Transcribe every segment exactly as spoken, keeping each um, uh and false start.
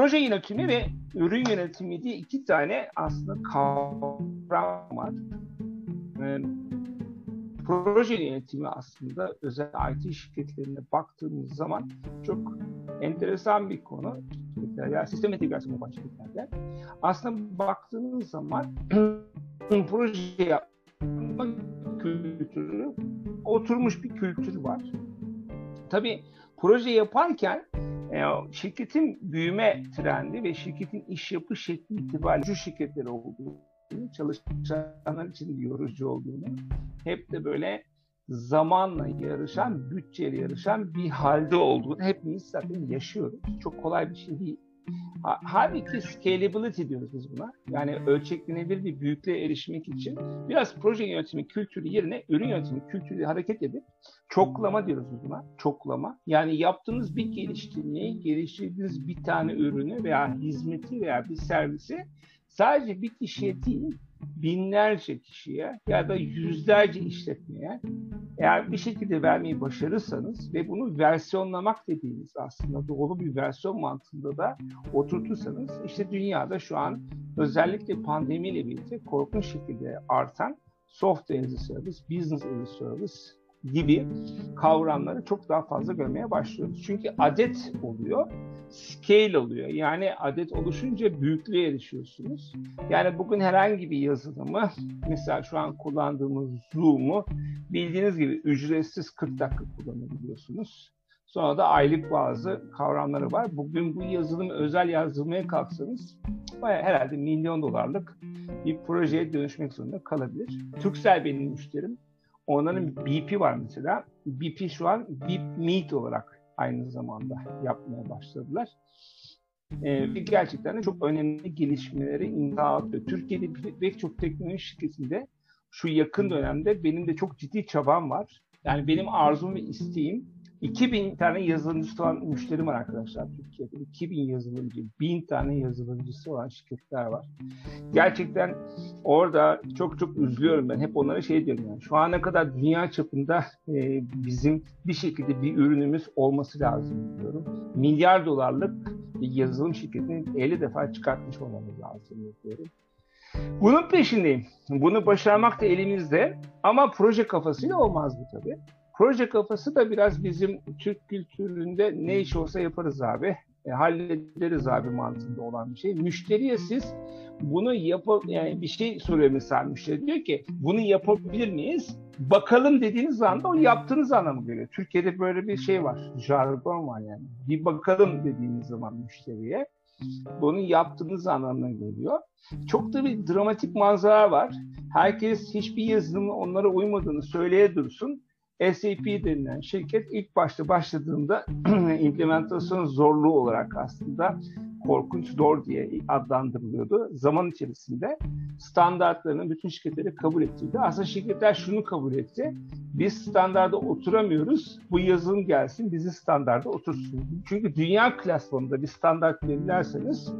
Proje yönetimi ve ürün yönetimi diye iki tane aslında kavram var. Yani proje yönetimi aslında özel I T şirketlerine baktığımız zaman çok enteresan bir konu. Yani sistem entegrasyonu yapan şirketlerde. Aslında baktığınız zaman proje yapma kültürü, oturmuş bir kültür var. Tabii proje yaparken şirketin büyüme trendi ve şirketin iş yapı şekli itibariyle şirketleri olduğu, çalışanlar için yorucu olduğunu, hep de böyle zamanla yarışan, bütçeyle yarışan bir halde olduğunu hepimiz zaten yaşıyoruz. Çok kolay bir şey değil. Halbuki scalability diyoruz biz buna. Yani ölçeklenebilir bir büyüklüğe erişmek için biraz proje yönetimi kültürü yerine ürün yönetimi kültürü hareket edip çoklama diyoruz biz buna. Çoklama. Yani yaptığınız bir geliştirmeyi, geliştirdiğiniz bir tane ürünü veya hizmeti veya bir servisi sadece bir kişiye değil, binlerce kişiye ya da yüzlerce işletmeye eğer bir şekilde vermeyi başarırsanız ve bunu versiyonlamak dediğimiz aslında doğru bir versiyon mantığında da oturtursanız işte dünyada şu an özellikle pandemiyle birlikte korkunç şekilde artan software as a service, business as a service gibi kavramları çok daha fazla görmeye başlıyoruz. Çünkü adet oluyor, scale oluyor. Yani adet oluşunca büyüklüğe erişiyorsunuz. Yani bugün herhangi bir yazılımı, mesela şu an kullandığımız Zoom'u bildiğiniz gibi ücretsiz kırk dakika kullanabiliyorsunuz. Sonra da aylık bazı kavramları var. Bugün bu yazılım özel yazılmaya kalksanız bayağı herhalde milyon dolarlık bir projeye dönüşmek zorunda kalabilir. Türkcell benim müşterim. Onların B P var mesela. B P şu an B P Meet olarak aynı zamanda yapmaya başladılar. Ee, ve gerçekten de çok önemli gelişmeleri imza atıyor. Türkiye'de pek çok teknoloji şirketinde şu yakın dönemde benim de çok ciddi çabam var. Yani benim arzum ve isteğim iki bin tane yazılımcısı olan müşterim var arkadaşlar Türkiye'de. iki bin yazılımcı, bin tane yazılımcısı olan şirketler var. Gerçekten orada çok çok üzülüyorum ben. Hep onlara şey diyorum yani. Şu ana kadar dünya çapında e, bizim bir şekilde bir ürünümüz olması lazım diyorum. Milyar dolarlık bir yazılım şirketinin elli defa çıkartmış olmamız lazım diyorum. Bunun peşindeyim. Bunu başarmak da elimizde ama proje kafasıyla olmaz bu tabii. Proje kafası da biraz bizim Türk kültüründe ne iş olsa yaparız abi, e, hallederiz abi mantığında olan bir şey. Müşteriye siz bunu yapıp, yani bir şey soruyor mesela müşteri diyor ki bunu yapabilir miyiz? Bakalım dediğiniz anda o yaptığınız anlamı geliyor. Türkiye'de böyle bir şey var, jargon var yani. Bir bakalım dediğiniz zaman müşteriye bunu yaptığınız anlamına geliyor. Çok da bir dramatik manzara var. Herkes hiçbir yazılımın onlara uymadığını söyleye dursun. S A P denilen şirket ilk başta başladığında implementasyon zorluğu olarak aslında korkunç zor diye adlandırılıyordu. Zaman içerisinde standartlarının bütün şirketleri kabul ettiğinde aslında şirketler şunu kabul etti. Biz standarda oturamıyoruz. Bu yazılım gelsin bizi standarda otursun. Çünkü dünya klasmanında bir standart belirlerseniz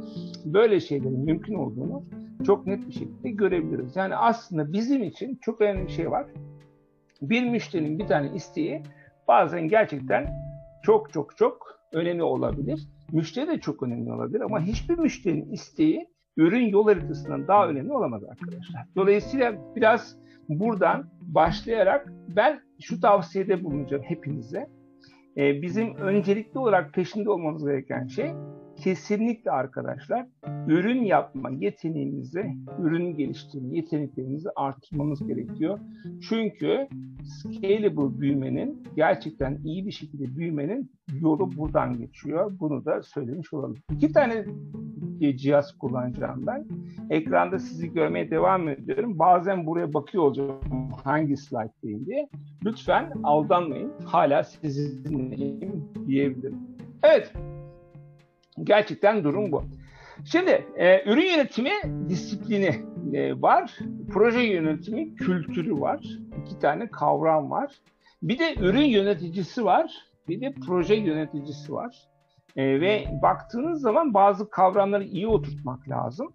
böyle şeylerin mümkün olduğunu çok net bir şekilde görebiliriz. Yani aslında bizim için çok önemli bir şey var. Bir müşterinin bir tane isteği bazen gerçekten çok çok çok önemli olabilir. Müşteri de çok önemli olabilir ama hiçbir müşterinin isteği ürün yol haritasından daha önemli olamaz arkadaşlar. Dolayısıyla biraz buradan başlayarak ben şu tavsiyede bulunacağım hepinize. Ee, bizim öncelikli olarak peşinde olmamız gereken şey kesinlikle arkadaşlar ürün yapma yeteneğinizi, ürün geliştirme yeteneklerinizi artırmanız gerekiyor. Çünkü scalable büyümenin, gerçekten iyi bir şekilde büyümenin yolu buradan geçiyor. Bunu da söylemiş olalım. İki tane cihaz kullanacağım ben. Ekranda sizi görmeye devam ediyorum. Bazen buraya bakıyor olacağım hangi slaytteyim diye. Lütfen aldanmayın. Hala sizi dinleyeyim diyebilirim. Evet. Gerçekten durum bu. Şimdi e, ürün yönetimi disiplini e, var. Proje yönetimi kültürü var. İki tane kavram var. Bir de ürün yöneticisi var. Bir de proje yöneticisi var. E, ve baktığınız zaman bazı kavramları iyi oturtmak lazım.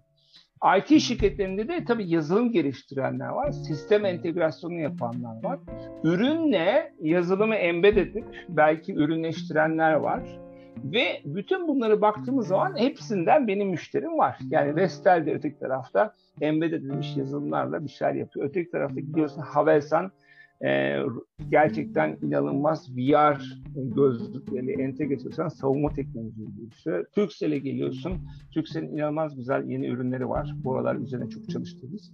I T şirketlerinde de tabii yazılım geliştirenler var. Sistem entegrasyonu yapanlar var. Ürünle yazılımı embed edip belki ürünleştirenler var. Ve bütün bunları baktığımız zaman hepsinden benim müşterim var. Yani Vestel de öteki tarafta embed edilmiş yazılımlarla bir şeyler yapıyor. Öteki tarafta gidiyorsun Havelsan e, gerçekten inanılmaz V R gözlükleri entegre ediyorsan savunma teknolojisi. Türkcell'e geliyorsun. Türkcell'in inanılmaz güzel yeni ürünleri var. Bu aralar üzerine çok çalıştığımız.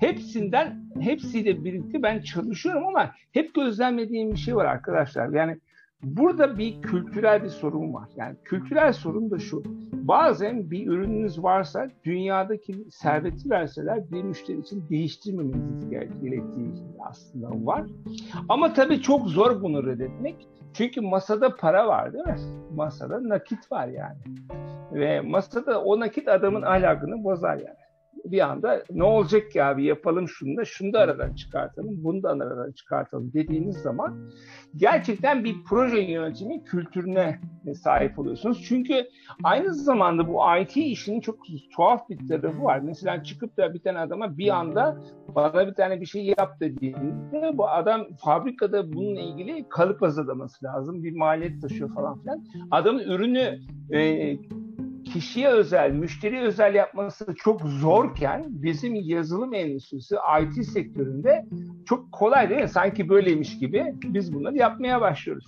Hepsinden, hepsiyle birlikte ben çalışıyorum ama hep gözlemlediğim bir şey var arkadaşlar. Yani burada bir kültürel bir sorun var. Yani kültürel sorun da şu. Bazen bir ürününüz varsa dünyadaki serveti verseler bir müşteri için değiştirmemeniz gerektiği aslında var. Ama tabii çok zor bunu reddetmek. Çünkü masada para var değil mi? Masada nakit var yani. Ve masada o nakit adamın ahlakını bozar yani. Bir anda ne olacak ki abi yapalım şunu da şunu da aradan çıkartalım, bunu da aradan çıkartalım dediğiniz zaman gerçekten bir proje yönetimi kültürüne sahip oluyorsunuz. Çünkü aynı zamanda bu I T işinin çok tuhaf bir tarafı var. Mesela çıkıp da bir tane adama bir anda bana bir tane bir şey yap dediğinde bu adam fabrikada bununla ilgili kalıp hazırlaması lazım. Bir maliyet taşıyor falan filan. Adamın ürünü e, kişiye özel, müşteri özel yapması çok zorken bizim yazılım endüstrisi, I T sektöründe çok kolay değil mi? Sanki böyleymiş gibi biz bunları yapmaya başlıyoruz.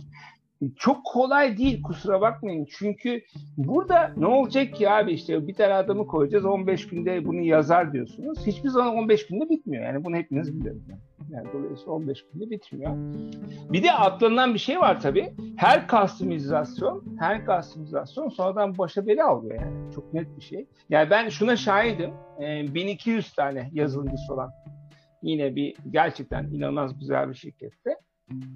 Çok kolay değil, kusura bakmayın. Çünkü burada ne olacak ki abi işte bir tane adamı koyacağız, on beş günde bunu yazar diyorsunuz. Hiçbir zaman on beş günde bitmiyor. Yani bunu hepiniz biliyorsunuz. Yani dolayısıyla on beş günde bitmiyor. Bir de atlanılan bir şey var tabii. Her customizasyon, her customizasyon sonradan başa bela alıyor yani. Çok net bir şey. Yani ben şuna şahidim. bin iki yüz tane yazılımcısı olan yine bir gerçekten inanılmaz güzel bir şirkette.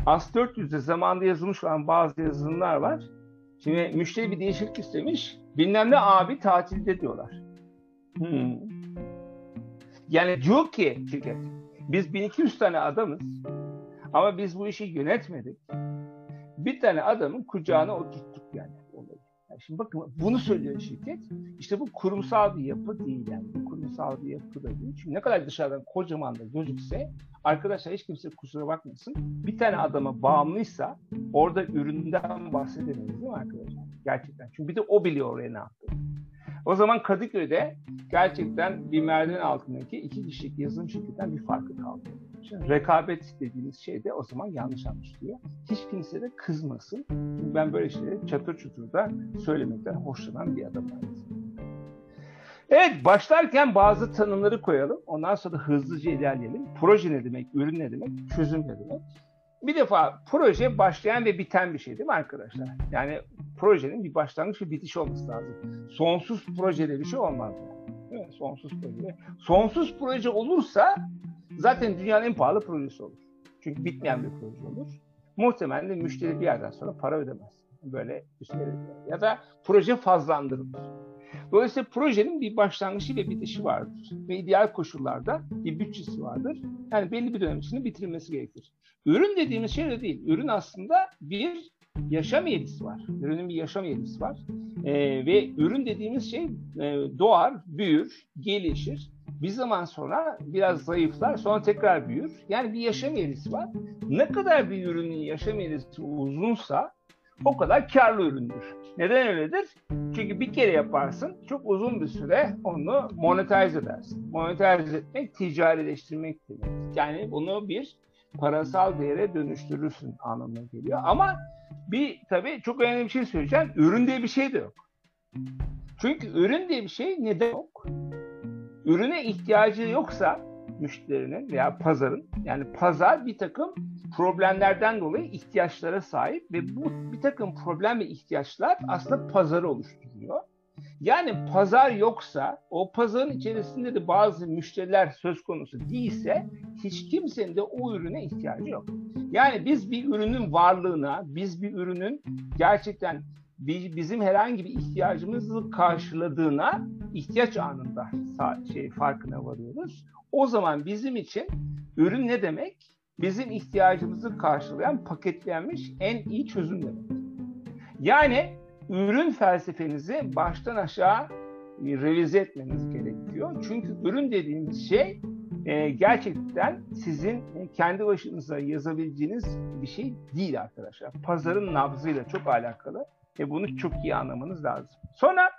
as dört yüzde zamanında yazılmış olan bazı yazılımlar var. Şimdi müşteri bir değişiklik istemiş. Bilmem ne abi tatilde diyorlar. Hmm. Yani diyor ki şirket. Biz bin iki yüz tane adamız ama biz bu işi yönetmedik. Bir tane adamın kucağına oturttuk yani. yani şimdi bakın bunu söylüyor şirket. İşte bu kurumsal bir yapı değil yani. Bu kurumsal bir yapı da değil. Çünkü ne kadar dışarıdan kocaman da gözükse arkadaşlar hiç kimse kusura bakmasın. Bir tane adama bağımlıysa orada üründen bahsedemeyiz değil mi arkadaşlar? Gerçekten. Çünkü bir de o biliyor oraya ne yaptığını. O zaman Kadıköy'de gerçekten bir merdiven altındaki iki kişilik yazılım şirketten bir farkı kaldı. Şimdi rekabet dediğiniz şey de o zaman yanlış anlaşılıyor. Hiç kimse de kızmasın. Çünkü ben böyle şeyleri çatır çutur da söylemekten hoşlanan bir adamım. Evet, başlarken bazı tanımları koyalım. Ondan sonra da hızlıca ilerleyelim. Proje ne demek, ürün ne demek, çözüm ne demek? Bir defa proje başlayan ve biten bir şey değil mi arkadaşlar? Yani projenin bir başlangıç ve bitiş olması lazım. Sonsuz projede bir şey olmaz. Yani. Sonsuz proje. Sonsuz proje olursa zaten dünyanın en pahalı projesi olur. Çünkü bitmeyen bir proje olur. Muhtemelen de müşteri bir yerden sonra para ödemez. Böyle üstleri. Ya da proje fazlandırılır. Dolayısıyla projenin bir başlangıcı ve bitişi vardır. Ve ideal koşullarda bir bütçesi vardır. Yani belli bir dönem içinde bitirilmesi gerekir. Ürün dediğimiz şey de değil. Ürün aslında bir yaşam eğrisi var. Ürünün bir yaşam eğrisi var. Ee, ve ürün dediğimiz şey e, doğar, büyür, gelişir. Bir zaman sonra biraz zayıflar, sonra tekrar büyür. Yani bir yaşam eğrisi var. Ne kadar bir ürünün yaşam eğrisi uzunsa o kadar karlı üründür. Neden öyledir? Çünkü bir kere yaparsın, çok uzun bir süre onu monetize edersin. Monetize etmek, ticarileştirmek demek. Yani bunu bir parasal değere dönüştürürsün anlamına geliyor. Ama bir tabii çok önemli bir şey söyleyeceğim. Ürün diye bir şey de yok. Çünkü ürün diye bir şey neden yok? Ürüne ihtiyacı yoksa müşterinin veya pazarın, yani pazar bir takım problemlerden dolayı ihtiyaçlara sahip ve bu bir takım problem ve ihtiyaçlar aslında pazarı oluşturuyor. Yani pazar yoksa, o pazarın içerisinde de bazı müşteriler söz konusu değilse hiç kimsenin de o ürüne ihtiyacı yok. Yani biz bir ürünün varlığına, biz bir ürünün gerçekten bizim herhangi bir ihtiyacımızı karşıladığına ihtiyaç anında şey, farkına varıyoruz. O zaman bizim için ürün ne demek? Bizim ihtiyacımızı karşılayan, paketlenmiş en iyi çözüm demek. Yani ürün felsefenizi baştan aşağı revize etmeniz gerekiyor. Çünkü ürün dediğimiz şey gerçekten sizin kendi başınıza yazabileceğiniz bir şey değil arkadaşlar. Pazarın nabzıyla çok alakalı. Ve bunu çok iyi anlamanız lazım. Sonra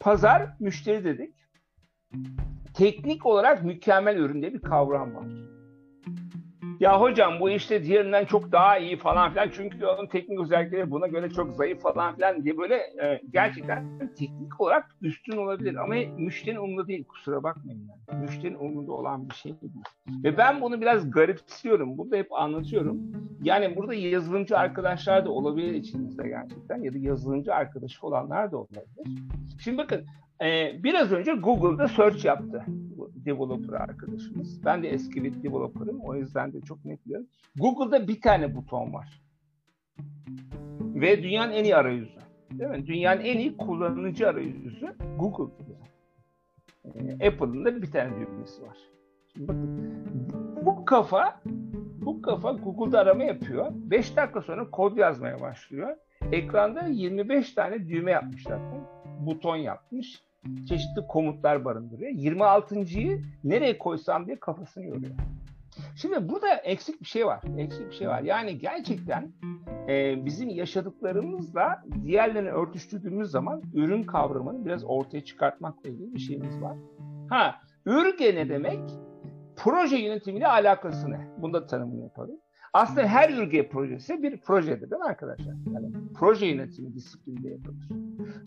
pazar, müşteri dedik. Teknik olarak mükemmel ürün diye bir kavram var. Ya hocam bu işte diğerinden çok daha iyi falan filan. Çünkü onun teknik özellikleri buna göre çok zayıf falan filan diye böyle e, gerçekten teknik olarak üstün olabilir. Ama müşterinin umurunda değil. Kusura bakmayın. Yani. Müşterinin umurunda olan bir şey değil. Ve ben bunu biraz garipsiyorum. Bunu da hep anlatıyorum. Yani burada yazılımcı arkadaşlar da olabilir içinizde gerçekten. Ya da yazılımcı arkadaşı olanlar da olabilir. Şimdi bakın. Ee, biraz önce Google'da search yaptı developer arkadaşımız. Ben de eski bir developer'ım. O yüzden de çok net biliyorum. Google'da bir tane buton var. Ve dünyanın en iyi arayüzü. Değil mi? Dünyanın en iyi kullanıcı arayüzü Google. Ee, Apple'ın da bir tane düğmesi var. Şimdi bakın. Bu kafa bu kafa Google'da arama yapıyor. beş dakika sonra kod yazmaya başlıyor. Ekranda yirmi beş tane düğme yapmışlar. Buton yapmış. Çeşitli komutlar barındırıyor. yirmi altıncıyı nereye koysam diye kafasını yoruyor. Şimdi burada eksik bir şey var. Eksik bir şey var. Yani gerçekten e, bizim yaşadıklarımızla diğerlerini örtüştürdüğümüz zaman ürün kavramını biraz ortaya çıkartmakla ilgili bir şeyimiz var. Ha, ürge ne demek? Proje yönetimiyle alakası ne? Bunda tanımını yapalım. Aslında her ürge projesi bir projedir değil mi arkadaşlar? Yani proje yönetimi disiplinde yapılır.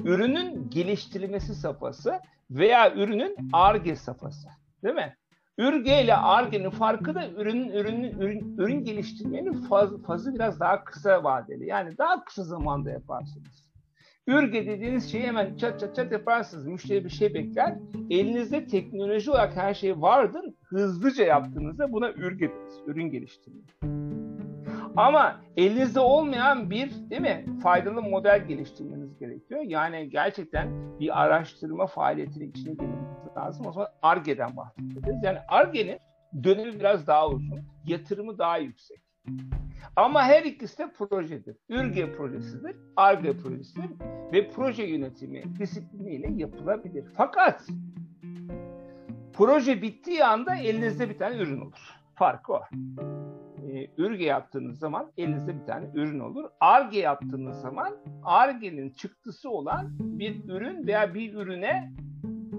Ürünün geliştirilmesi safhası veya ürünün Ar-Ge safhası değil mi? Ürge ile Ar-Ge'nin farkı da ürünün, ürünün, ürün, ürün geliştirmenin faz, fazı biraz daha kısa vadeli. Yani daha kısa zamanda yaparsınız. Ürge dediğiniz şeyi hemen çat çat çat yaparsınız. Müşteri bir şey bekler. Elinizde teknoloji olarak her şey vardır. Hızlıca yaptığınızda buna ürge deriz. Ürün geliştirme. Ama elinizde olmayan bir değil mi faydalı model geliştirmeniz gerekiyor. Yani gerçekten bir araştırma faaliyetinin içine girmeniz lazım. O zaman Ar-Ge'den bahsediyoruz. Yani Ar-Ge'nin dönemi biraz daha uzun, yatırımı daha yüksek. Ama her ikisi de projedir. Ürge projesidir, Ar-Ge projesidir ve proje yönetimi disipliniyle yapılabilir. Fakat proje bittiği anda elinizde bir tane ürün olur. Farkı o. Ürge yaptığınız zaman elinizde bir tane ürün olur. Ar-Ge yaptığınız zaman Ar-Ge'nin çıktısı olan bir ürün veya bir ürüne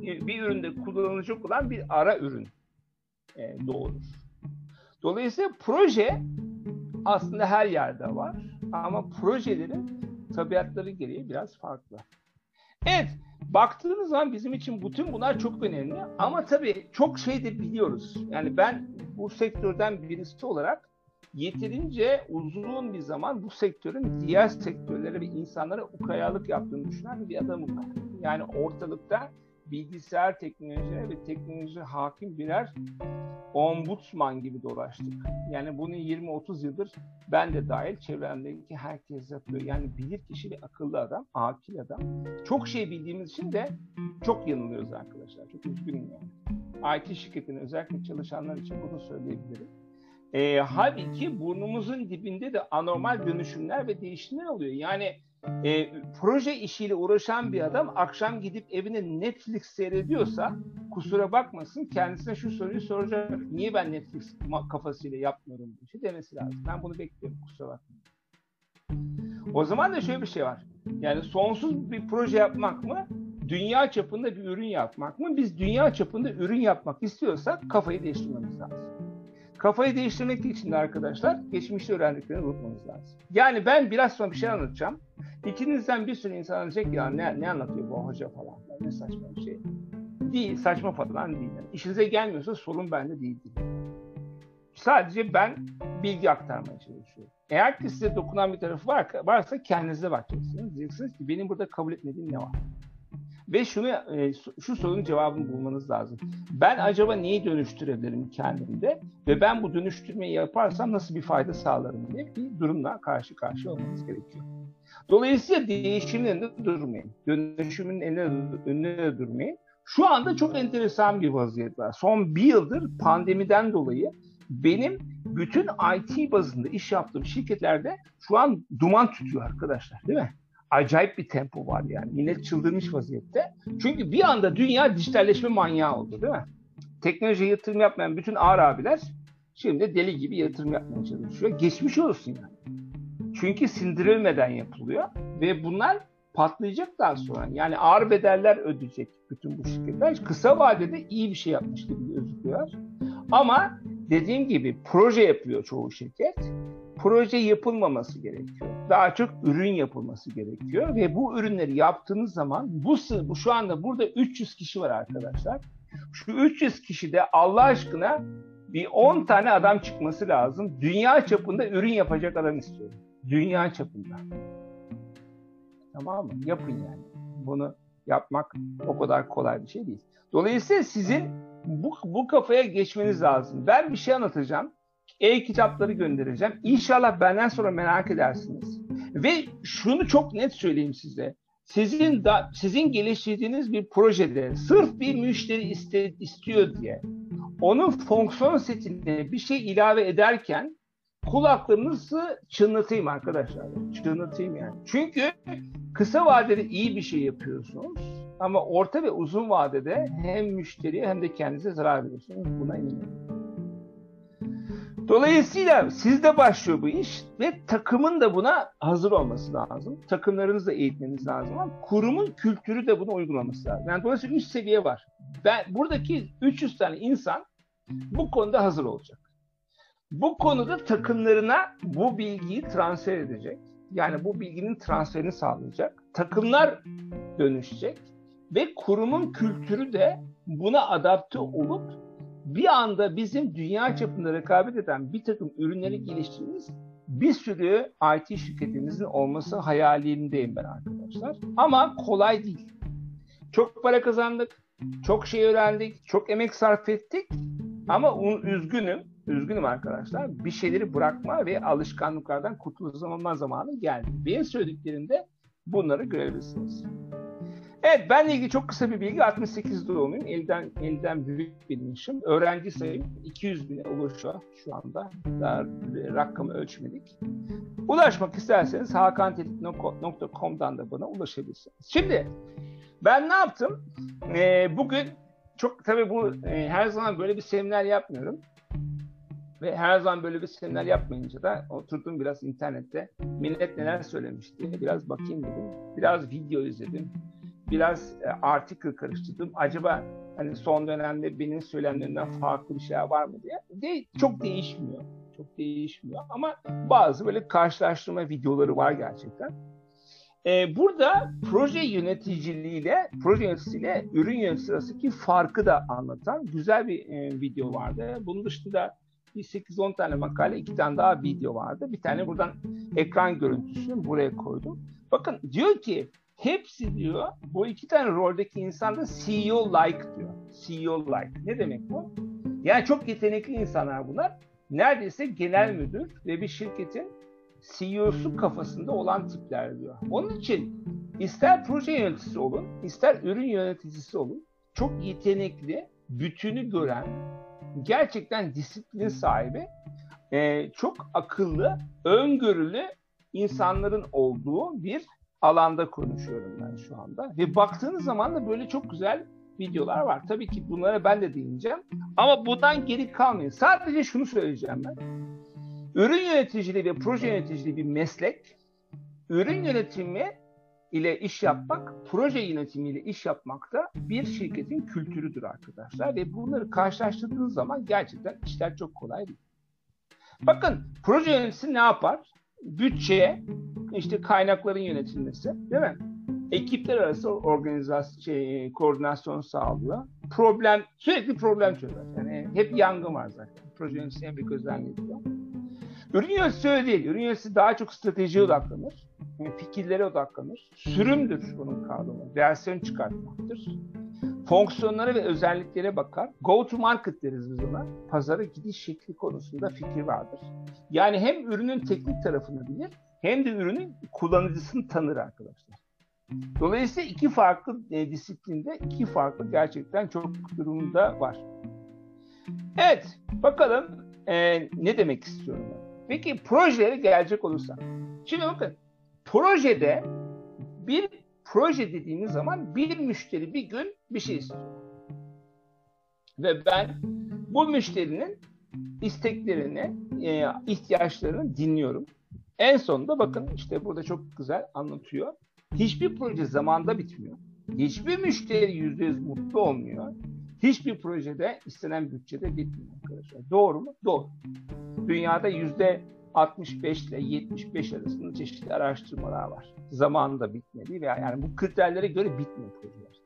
bir üründe kullanılacak olan bir ara ürün doğurur. Dolayısıyla proje aslında her yerde var ama projelerin tabiatları gereği biraz farklı. Evet, baktığınız zaman bizim için bütün bunlar çok önemli ama tabii çok şey de biliyoruz. Yani ben bu sektörden birisi olarak yeterince uzun bir zaman bu sektörün diğer sektörlere ve insanlara ukalalık yaptığını düşünen bir adamım var. Yani ortalıkta bilgisayar teknolojileri ve teknoloji hakim birer ombudsman gibi dolaştık. Yani bunu yirmi otuz yıldır ben de dahil çevremdeki herkes yapıyor. Yani bilir kişi ve akıllı adam, akil adam. Çok şey bildiğimiz için de çok yanılıyoruz arkadaşlar. Çok üzgünüm yani. I T şirketinin özellikle çalışanlar için bunu söyleyebilirim. E, halbuki burnumuzun dibinde de anormal dönüşümler ve değişimler oluyor. Yani e, proje işiyle uğraşan bir adam akşam gidip evine Netflix seyrediyorsa kusura bakmasın kendisine şu soruyu soracak. Niye ben Netflix kafasıyla yapmıyorum bu işi demesi lazım. Ben bunu bekliyorum kusura bakmayın. O zaman da şöyle bir şey var. Yani sonsuz bir proje yapmak mı? Dünya çapında bir ürün yapmak mı? Biz dünya çapında ürün yapmak istiyorsak kafayı değiştirmemiz lazım. Kafayı değiştirmek için de arkadaşlar geçmişte öğrendiklerini unutmanız lazım. Yani ben biraz sonra bir şey anlatacağım. İçinizden bir sürü insan anlayacak ya ne, ne anlatıyor bu hoca falan. Ne saçma bir şey. Değil, saçma falan değil. Yani işinize gelmiyorsa sorun bende değil. Sadece ben bilgi aktarmaya çalışıyorum. Eğer ki size dokunan bir tarafı var, varsa kendinize bakacaksınız. Diyeceksiniz ki benim burada kabul etmediğim ne var? Ve şunu, şu sorunun cevabını bulmanız lazım. Ben acaba neyi dönüştürebilirim kendimde ve ben bu dönüştürmeyi yaparsam nasıl bir fayda sağlarım diye bir durumla karşı karşıya olmanız gerekiyor. Dolayısıyla değişimin önünde durmayın. Dönüşümün önünde durmayın. Şu anda çok enteresan bir vaziyet var. Son bir yıldır pandemiden dolayı benim bütün I T bazında iş yaptığım şirketlerde şu an duman tutuyor arkadaşlar, değil mi? Acayip bir tempo var yani. Millet çıldırmış vaziyette. Çünkü bir anda dünya dijitalleşme manyağı oldu değil mi? Teknolojiye yatırım yapmayan bütün ağır abiler şimdi deli gibi yatırım yapmaya çalışıyor. Geçmiş olsun yani. Çünkü sindirilmeden yapılıyor ve bunlar patlayacak daha sonra. Yani ağır bedeller ödeyecek bütün bu şirketler. Kısa vadede iyi bir şey yapmış gibi gözüküyor. Ama dediğim gibi proje yapıyor çoğu şirket. Proje yapılmaması gerekiyor. Daha çok ürün yapılması gerekiyor. Ve bu ürünleri yaptığınız zaman bu, bu şu anda burada üç yüz kişi var arkadaşlar. Şu üç yüz kişide Allah aşkına bir on tane adam çıkması lazım. Dünya çapında ürün yapacak adam istiyorum. Dünya çapında. Tamam mı? Yapın yani. Bunu yapmak o kadar kolay bir şey değil. Dolayısıyla sizin bu, bu kafaya geçmeniz lazım. Ben bir şey anlatacağım. E-kitapları göndereceğim. İnşallah benden sonra merak edersiniz. Ve şunu çok net söyleyeyim size. Sizin da, sizin geliştirdiğiniz bir projede sırf bir müşteri iste, istiyor diye onun fonksiyon setine bir şey ilave ederken kulaklarınızı çınlatayım arkadaşlar. Çınlatayım yani. Çünkü kısa vadede iyi bir şey yapıyorsunuz ama orta ve uzun vadede hem müşteriye hem de kendinize zarar veriyorsunuz. Buna eminim. Dolayısıyla sizde başlıyor bu iş ve takımın da buna hazır olması lazım. Takımlarınızı da eğitmeniz lazım ama kurumun kültürü de bunu uygulaması lazım. Yani dolayısıyla üç seviye var. Ben, buradaki üç yüz tane insan bu konuda hazır olacak. Bu konuda takımlarına bu bilgiyi transfer edecek. Yani bu bilginin transferini sağlayacak. Takımlar dönüşecek ve kurumun kültürü de buna adapte olup bir anda bizim dünya çapında rekabet eden bir takım ürünleri geliştirdiğimiz bir sürü I T şirketimizin olması hayalindeyim ben arkadaşlar. Ama kolay değil. Çok para kazandık, çok şey öğrendik, çok emek sarf ettik. Ama üzgünüm, üzgünüm arkadaşlar. Bir şeyleri bırakma ve alışkanlıklardan kurtulma zamanı geldi. Benim söylediklerimde bunları görebilirsiniz. Evet, benle ilgili çok kısa bir bilgi. altmış sekiz doğumluyum. Elden, elden büyük bilmişim. Öğrenci sayım iki yüz bine ulaşıyor şu anda. Daha rakamı ölçmedik. Ulaşmak isterseniz hakan tetik nokta com'dan da bana ulaşabilirsiniz. Şimdi ben ne yaptım? Ee, bugün çok tabii bu e, her zaman böyle bir seminer yapmıyorum. Ve her zaman böyle bir seminer yapmayınca da oturdum biraz internette. Millet neler söylemişti? Biraz bakayım dedim. Biraz video izledim. Biraz article karıştırdım. Acaba hani son dönemde benim söylemlerimden farklı bir şey var mı diye. De, çok değişmiyor. Çok değişmiyor. Ama bazı böyle karşılaştırma videoları var gerçekten. Ee, burada proje yöneticiliğiyle, proje yöneticisiyle ürün yöneticisi arasındaki farkı da anlatan güzel bir e, video vardı. Bunun dışında bir sekiz on tane makale, iki tane daha video vardı. Bir tane buradan ekran görüntüsünü buraya koydum. Bakın diyor ki hepsi diyor, bu iki tane roldeki insan da C E O-like diyor. C E O-like. Ne demek bu? Yani çok yetenekli insanlar bunlar. Neredeyse genel müdür ve bir şirketin C E O'su kafasında olan tipler diyor. Onun için ister proje yöneticisi olun, ister ürün yöneticisi olun, çok yetenekli, bütünü gören, gerçekten disiplin sahibi, çok akıllı, öngörülü insanların olduğu bir alanda konuşuyorum ben şu anda. Ve baktığınız zaman da böyle çok güzel videolar var. Tabii ki bunlara ben de değineceğim. Ama bundan geri kalmayın. Sadece şunu söyleyeceğim ben. Ürün yöneticiliği ve proje yöneticiliği bir meslek. Ürün yönetimi ile iş yapmak, proje yönetimi ile iş yapmak da bir şirketin kültürüdür arkadaşlar. Ve bunları karşılaştırdığınız zaman gerçekten işler çok kolay değil. Bakın proje yöneticisi ne yapar? Bütçeye, işte kaynakların yönetilmesi, değil mi? Ekipler arası organizasyon, şey, koordinasyon sağlıyor. Problem, sürekli problem çözüyor. Yani hep yangın var zaten. Proje yöneticisi en büyük özellik diyor. Ürün yöneticisi öyle değil. Ürün yöneticisi daha çok stratejiye odaklanır. Fikirlere odaklanır. Sürümdür bunun kavramı. Versiyon çıkartmaktır. Fonksiyonlara ve özelliklere bakar. Go to market deriz biz ona. Pazara gidiş şekli konusunda fikri vardır. Yani hem ürünün teknik tarafını bilir, hem de ürünün kullanıcısını tanır arkadaşlar. Dolayısıyla iki farklı e, disiplinde, iki farklı gerçekten çok durumda var. Evet, bakalım e, ne demek istiyorum ben. Peki projelere gelecek olursak. Şimdi bakın, projede bir proje dediğiniz zaman bir müşteri bir gün bir şey istiyor. Ve ben bu müşterinin isteklerini, e, ihtiyaçlarını dinliyorum. En sonunda bakın işte burada çok güzel anlatıyor. Hiçbir proje zamanda bitmiyor. Hiçbir müşteri yüzde yüz mutlu olmuyor. Hiçbir projede istenen bütçede bitmiyor arkadaşlar. Doğru mu? Doğru. Dünyada yüzde altmış beş ile yetmiş beş arasında çeşitli araştırmalar var. Zamanında bitmediği veya yani bu kriterlere göre bitmiyor projeler.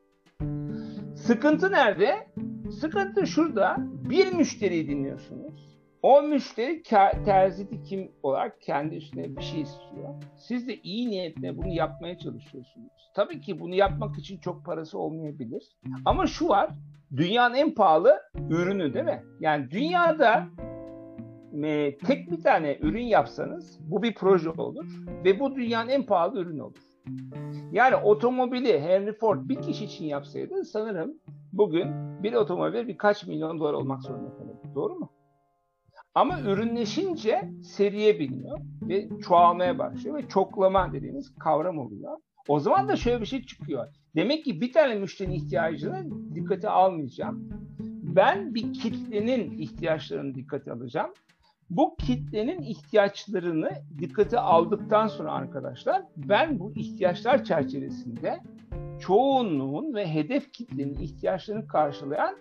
Sıkıntı nerede? Sıkıntı şurada. Bir müşteriyi dinliyorsunuz. O müşteri terzi dikim olarak kendi üstüne bir şey istiyor. Siz de iyi niyetle bunu yapmaya çalışıyorsunuz. Tabii ki bunu yapmak için çok parası olmayabilir. Ama şu var. Dünyanın en pahalı ürünü değil mi? Yani dünyada e, tek bir tane ürün yapsanız bu bir proje olur. Ve bu dünyanın en pahalı ürünü olur. Yani otomobili Henry Ford bir kişi için yapsaydı sanırım bugün bir otomobil birkaç milyon dolar olmak zorunda kalır. Doğru mu? Ama ürünleşince seriye biniyor ve çoğalmaya başlıyor ve çoklama dediğimiz kavram oluyor. O zaman da şöyle bir şey çıkıyor. Demek ki bir tane müşterinin ihtiyacını dikkate almayacağım. Ben bir kitlenin ihtiyaçlarını dikkate alacağım. Bu kitlenin ihtiyaçlarını dikkate aldıktan sonra arkadaşlar ben bu ihtiyaçlar çerçevesinde çoğunluğun ve hedef kitlenin ihtiyaçlarını karşılayan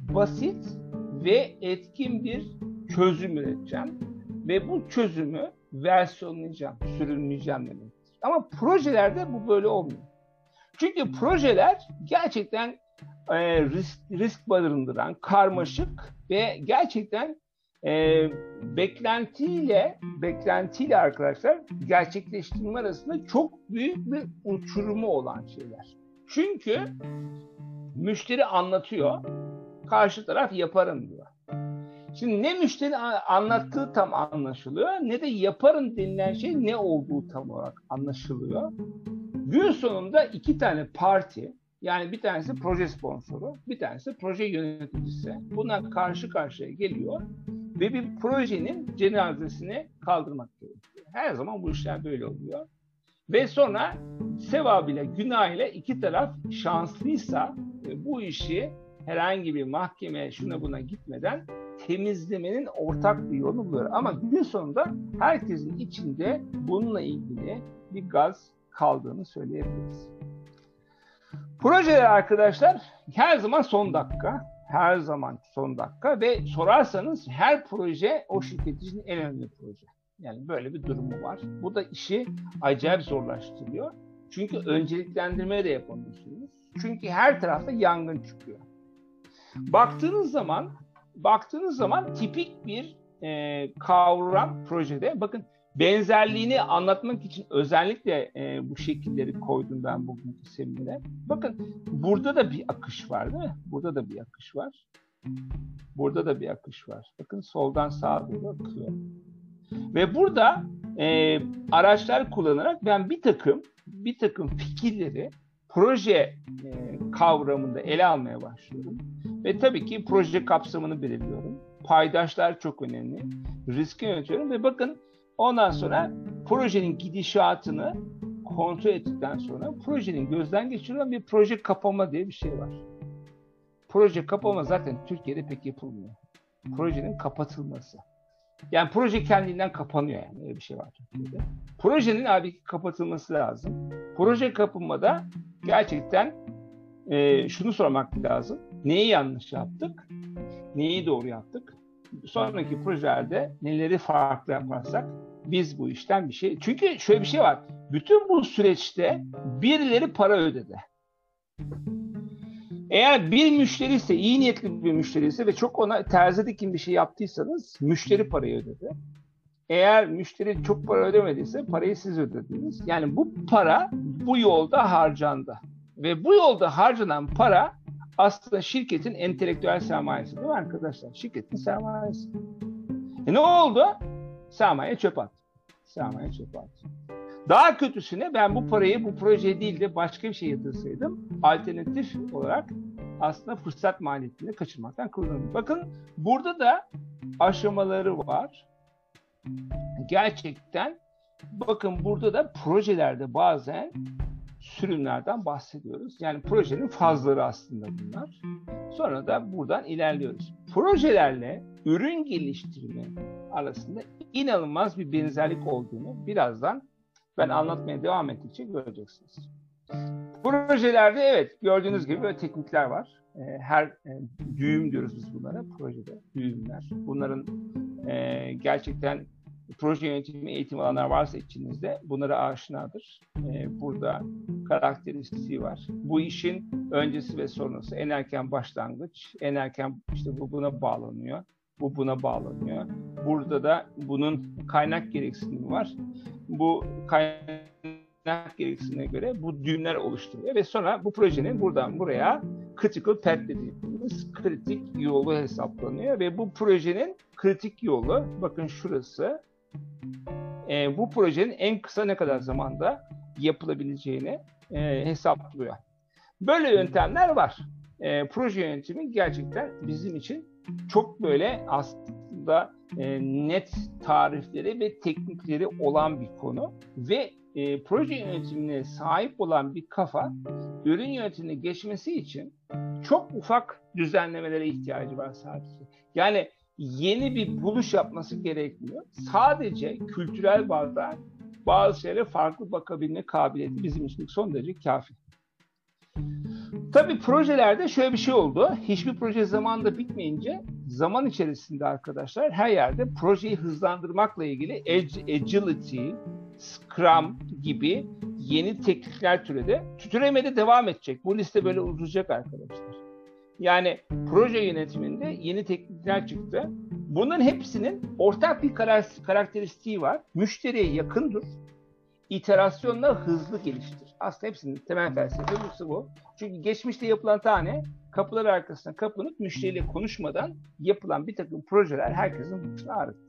basit ve etkin bir çözüm üreteceğim ve bu çözümü versiyonlayacağım, sürümleyeceğim demektir. Ama projelerde bu böyle olmuyor. Çünkü projeler gerçekten e, risk, risk barındıran, karmaşık ve gerçekten e, beklentiyle, beklentiyle arkadaşlar gerçekleştirme arasında çok büyük bir uçurumu olan şeyler. Çünkü müşteri anlatıyor, karşı taraf yaparım diyor. Şimdi ne müşteri anlattığı tam anlaşılıyor, ne de yaparım denilen şey ne olduğu tam olarak anlaşılıyor. Gün sonunda iki tane parti, yani bir tanesi proje sponsoru, bir tanesi proje yöneticisi. Buna karşı karşıya geliyor ve bir projenin cenazesini kaldırmak gerekiyor. Her zaman bu işler böyle oluyor. Ve sonra sevabıyla, günahıyla iki taraf şanslıysa bu işi herhangi bir mahkemeye şuna buna gitmeden temizlemenin ortak bir yolu buluyor. Ama gün sonunda herkesin içinde bununla ilgili bir gaz kaldığını söyleyebiliriz. Projeler arkadaşlar her zaman son dakika, her zaman son dakika ve sorarsanız her proje o şirket için en önemli proje. Yani böyle bir durumu var. Bu da işi acayip zorlaştırıyor. Çünkü önceliklendirmeyi de yapamıyorsunuz. Çünkü her tarafta yangın çıkıyor. Baktığınız zaman Baktığınız zaman tipik bir e, kavram projede. Bakın benzerliğini anlatmak için özellikle e, bu şekilleri koydum ben bugünkü seminere. Bakın burada da bir akış var değil mi? Burada da bir akış var. Burada da bir akış var. Bakın soldan sağa doğru akıyor. Ve burada e, araçlar kullanarak ben bir takım bir takım fikirleri proje e, kavramında ele almaya başlıyorum. Ve tabii ki proje kapsamını belirliyorum. Paydaşlar çok önemli. Riski yönetiyorum ve bakın ondan sonra projenin gidişatını kontrol ettikten sonra projenin gözden geçirilen bir proje kapama diye bir şey var. Proje kapama zaten Türkiye'de pek yapılmıyor. Projenin kapatılması. Yani proje kendinden kapanıyor yani. Öyle bir şey var Türkiye'de. Projenin abi kapatılması lazım. Proje kapanmada gerçekten e, şunu sormak lazım. Neyi yanlış yaptık? Neyi doğru yaptık? Sonraki projelerde neleri farklı yaparsak biz bu işten bir şey... Çünkü şöyle bir şey var. Bütün bu süreçte birileri para ödedi. Eğer bir müşteri ise, iyi niyetli bir müşteri ise ve çok ona terzi dikim bir şey yaptıysanız müşteri parayı ödedi. Eğer müşteri çok para ödemediyse parayı siz ödediniz. Yani bu para bu yolda harcandı. Ve bu yolda harcanan para aslında şirketin entelektüel sermayesi değil mi arkadaşlar? Şirketin sermayesi. E ne oldu? Sermaye çöp attı. Sermaye çöp attı. Daha kötüsüne ben bu parayı bu projeye değil de başka bir şey yatırsaydım alternatif olarak aslında fırsat maliyetini kaçırmaktan kurtulurdum. Bakın burada da aşamaları var. Gerçekten bakın burada da projelerde bazen sürümlerden bahsediyoruz. Yani projenin fazları aslında bunlar. Sonra da buradan ilerliyoruz. Projelerle ürün geliştirme arasında inanılmaz bir benzerlik olduğunu birazdan Ben anlatmaya devam ettikçe göreceksiniz. Projelerde evet gördüğünüz gibi böyle teknikler var. Her düğüm diyoruz biz bunlara, projede düğümler. Bunların gerçekten proje yönetimi eğitim alanlar varsa içinizde bunlara aşinadır. Burada karakteristiği var. Bu işin öncesi ve sonrası, en erken başlangıç, en erken işte bu buna bağlanıyor, bu buna bağlanıyor. Burada da bunun kaynak gereksinimi var. Bu kaynak gereksinimine göre bu düğümler oluşturuyor ve sonra bu projenin buradan buraya critical path dediğimiz kritik yolu hesaplanıyor ve bu projenin kritik yolu, bakın şurası, e, bu projenin en kısa ne kadar zamanda yapılabileceğini e, hesaplıyor. Böyle yöntemler var. E, proje yönetimi gerçekten bizim için çok böyle aslında e, net tarifleri ve teknikleri olan bir konu ve e, proje yönetimine sahip olan bir kafa ürün yönetimine geçmesi için çok ufak düzenlemelere ihtiyacı var sadece. Yani yeni bir buluş yapması gerekmiyor. Sadece kültürel bazda bazı şeylere farklı bakabilme kabiliyeti bizim için son derece kafi. Tabii projelerde şöyle bir şey oldu. Hiçbir proje zamanında bitmeyince zaman içerisinde arkadaşlar her yerde projeyi hızlandırmakla ilgili agility, Scrum gibi yeni teknikler türede tütüremede devam edecek. Bu liste böyle uzayacak arkadaşlar. Yani proje yönetiminde yeni teknikler çıktı. Bunların hepsinin ortak bir karakteristiği var. Müşteriye yakındır. İterasyonla hızlı geliştir. Aslında hepsinin temel felsefesi bu. Çünkü geçmişte yapılan tane kapılar arkasına kapanıp müşteriyle konuşmadan yapılan bir takım projeler herkesin başına ağrıttı.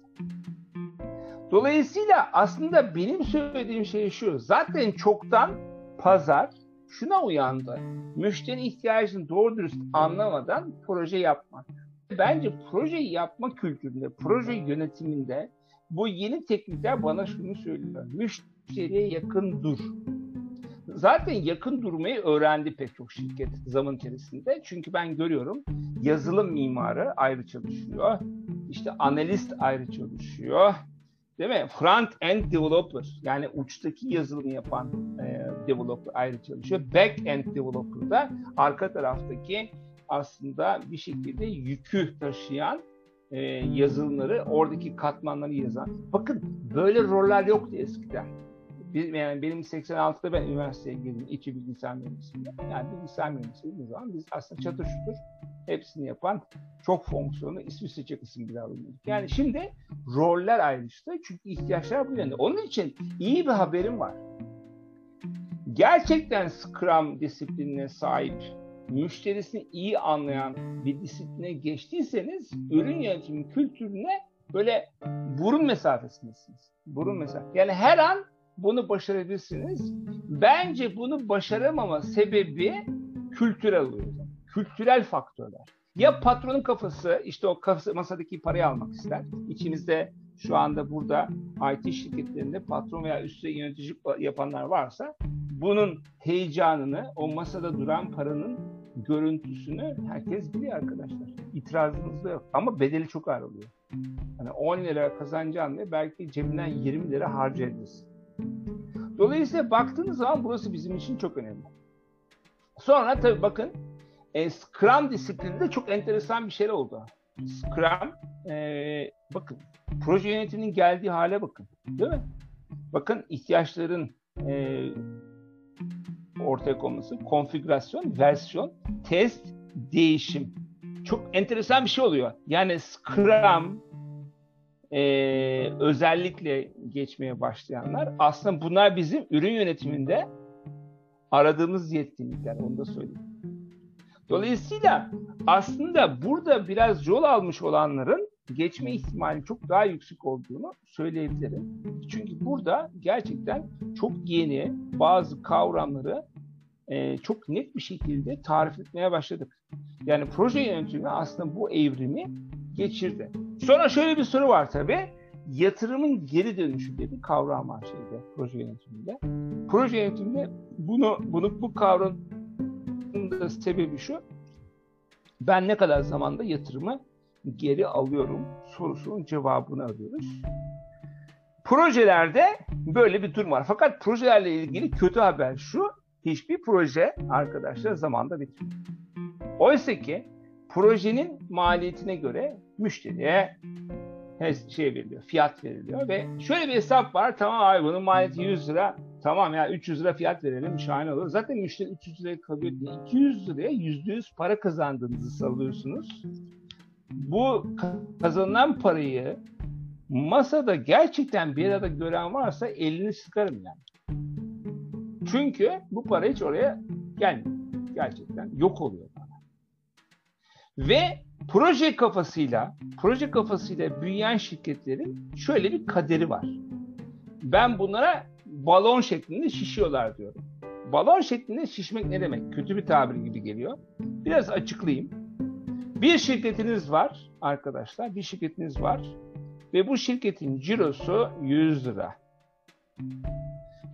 Dolayısıyla aslında benim söylediğim şey şu. Zaten çoktan pazar şuna uyandı. Müşterinin ihtiyacını doğru dürüst anlamadan proje yapmak. Bence proje yapma kültüründe, proje yönetiminde bu yeni teknikler bana şunu söylüyor. Müşteriye yakın dur. Zaten yakın durmayı öğrendi pek çok şirket zaman içerisinde. Çünkü ben görüyorum yazılım mimarı ayrı çalışıyor. İşte analist ayrı çalışıyor. Değil mi? Front-end developer, yani uçtaki yazılımı yapan e, developer ayrı çalışıyor. Back-end developer da arka taraftaki aslında bir şekilde yükü taşıyan e, yazılımları, oradaki katmanları yazan. Bakın böyle roller yoktu eskiden. Biz, yani benim seksen altıda ben üniversiteye girdim, İTÜ Bilgisayar Mühendisliği'nde. Yani bilgisayar mühendisliği o zaman biz aslında çatır çutur hepsini yapan çok fonksiyonlu İsviçreçe kısım bile alınıyor. Yani şimdi roller ayrıştı çünkü ihtiyaçlar bu yönde. Onun için iyi bir haberim var. Gerçekten Scrum disiplinine sahip, müşterisini iyi anlayan bir disipline geçtiyseniz ürün yönetimi kültürüne böyle burun mesafesindesiniz. Burun mesafesindesiniz. Yani her an bunu başarabilirsiniz. Bence bunu başaramama sebebi kültürel oluyor. Kültürel faktörler. Ya patronun kafası, işte o kafası, masadaki parayı almak ister. İçimizde şu anda burada I T şirketlerinde patron veya üst düzey yönetici yapanlar varsa bunun heyecanını, o masada duran paranın görüntüsünü herkes biliyor arkadaşlar. İtirazımız da yok. Ama bedeli çok ağır oluyor. Yani on lira kazanacağını belki cebinden yirmi lira harcayabilirsin. Dolayısıyla baktığınız zaman burası bizim için çok önemli. Sonra tabii bakın e, Scrum disiplininde çok enteresan bir şey oldu. Scrum, e, bakın proje yönetiminin geldiği hale bakın, değil mi? Bakın ihtiyaçların e, ortaya konması, konfigürasyon, versiyon, test, değişim. Çok enteresan bir şey oluyor. Yani Scrum Ee, özellikle geçmeye başlayanlar. Aslında bunlar bizim ürün yönetiminde aradığımız yetkinlikler. Onu da söyleyeyim. Dolayısıyla aslında burada biraz yol almış olanların geçme ihtimali çok daha yüksek olduğunu söyleyebilirim. Çünkü burada gerçekten çok yeni bazı kavramları e, çok net bir şekilde tarif etmeye başladık. Yani proje yönetimi aslında bu evrimi geçirdi. Sonra şöyle bir soru var tabii. Yatırımın geri dönüşü diye bir kavram var şeyde, proje yönetiminde. Proje yönetiminde bunu, bunu bu kavramın da sebebi şu. Ben ne kadar zamanda yatırımı geri alıyorum sorusunun cevabını arıyoruz. Projelerde böyle bir durum var. Fakat projelerle ilgili kötü haber şu, hiçbir proje arkadaşlar zamanda bitmiyor. Oysa ki projenin maliyetine göre müşteriye şey veriliyor, fiyat veriliyor ve şöyle bir hesap var. Tamam abi bunun maliyeti yüz lira. Tamam ya üç yüz lira fiyat verelim, şahane olur. Zaten müşteri üç yüz liraya kabul ediyor. iki yüz liraya yüzde yüz para kazandığınızı sallıyorsunuz. Bu kazanılan parayı masada gerçekten bir arada gören varsa elini sıkarım yani. Çünkü bu para hiç oraya gelmiyor. Gerçekten yok oluyor. Ve proje kafasıyla, proje kafasıyla büyüyen şirketlerin şöyle bir kaderi var. Ben bunlara balon şeklinde şişiyorlar diyorum. Balon şeklinde şişmek ne demek? Kötü bir tabir gibi geliyor. Biraz açıklayayım. Bir şirketiniz var arkadaşlar, bir şirketiniz var ve bu şirketin cirosu yüz lira.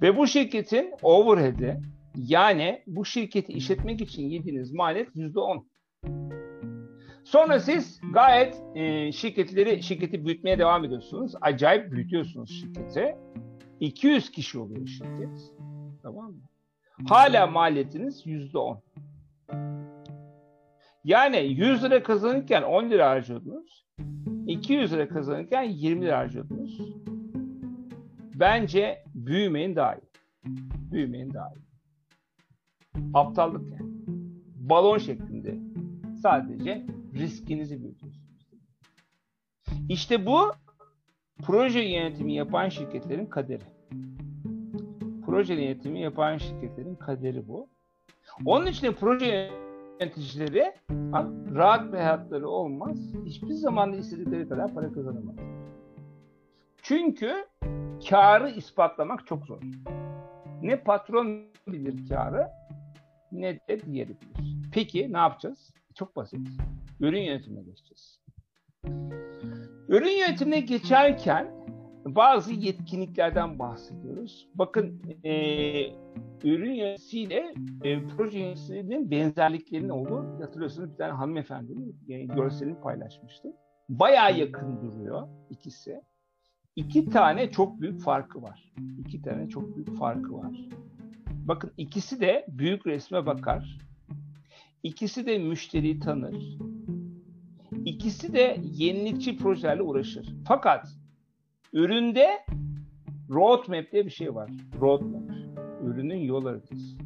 Ve bu şirketin overhead'i, yani bu şirketi işletmek için yediğiniz maliyet yüzde on. Sonra siz gayet e, şirketleri şirketi büyütmeye devam ediyorsunuz. Acayip büyütüyorsunuz şirketi. iki yüz kişi oluyor şirket. Tamam mı? Hala maliyetiniz yüzde on. Yani yüz lira kazanırken on lira harcıyordunuz. iki yüz lira kazanırken yirmi lira harcıyordunuz. Bence büyümeyin daha iyi. Büyümeyin daha iyi. Aptallık yani. Balon şeklinde. Sadece riskinizi büyütüyorsunuz. İşte bu proje yönetimi yapan şirketlerin kaderi. Proje yönetimi yapan şirketlerin kaderi bu. Onun için proje yöneticileri rahat bir hayatları olmaz. Hiçbir zaman istedikleri kadar para kazanamaz. Çünkü kârı ispatlamak çok zor. Ne patron bilir kârı, ne de diğeri bilir. Peki ne yapacağız? Çok basit. Ürün yönetimine geçeceğiz. Ürün yönetimine geçerken bazı yetkinliklerden bahsediyoruz. Bakın e, ürün yönetimiyle e, proje yöneticisinin benzerliklerinin olduğu, hatırlıyorsunuz bir tane hanımefendinin e, görselini paylaşmıştım. Bayağı yakın duruyor ikisi. İki tane çok büyük farkı var. İki tane çok büyük farkı var. Bakın ikisi de büyük resme bakar. İkisi de müşteriyi tanır. İkisi de yenilikçi projelerle uğraşır. Fakat üründe roadmap diye bir şey var. Roadmap. Ürünün yol haritası.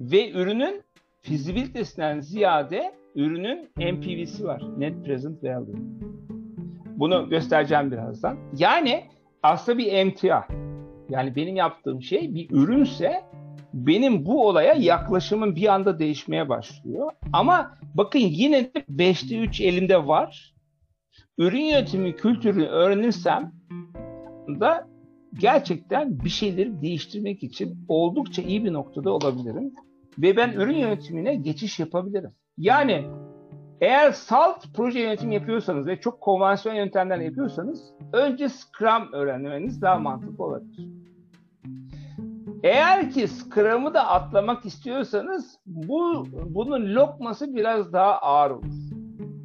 Ve ürünün fizibilitesinden ziyade ürünün N P V'si var. Net Present Value. Bunu göstereceğim birazdan. Yani aslında bir M T A. Yani benim yaptığım şey bir ürünse benim bu olaya yaklaşımım bir anda değişmeye başlıyor. Ama bakın yine de beşte üç elimde var. Ürün yönetimi kültürünü öğrenirsem da gerçekten bir şeyleri değiştirmek için oldukça iyi bir noktada olabilirim. Ve ben ürün yönetimine geçiş yapabilirim. Yani eğer salt proje yönetimi yapıyorsanız ve çok konvansiyonel yöntemler yapıyorsanız önce Scrum öğrenmeniz daha mantıklı olabilir. Eğer ki Scrum'ı da atlamak istiyorsanız bu bunun lokması biraz daha ağır olur.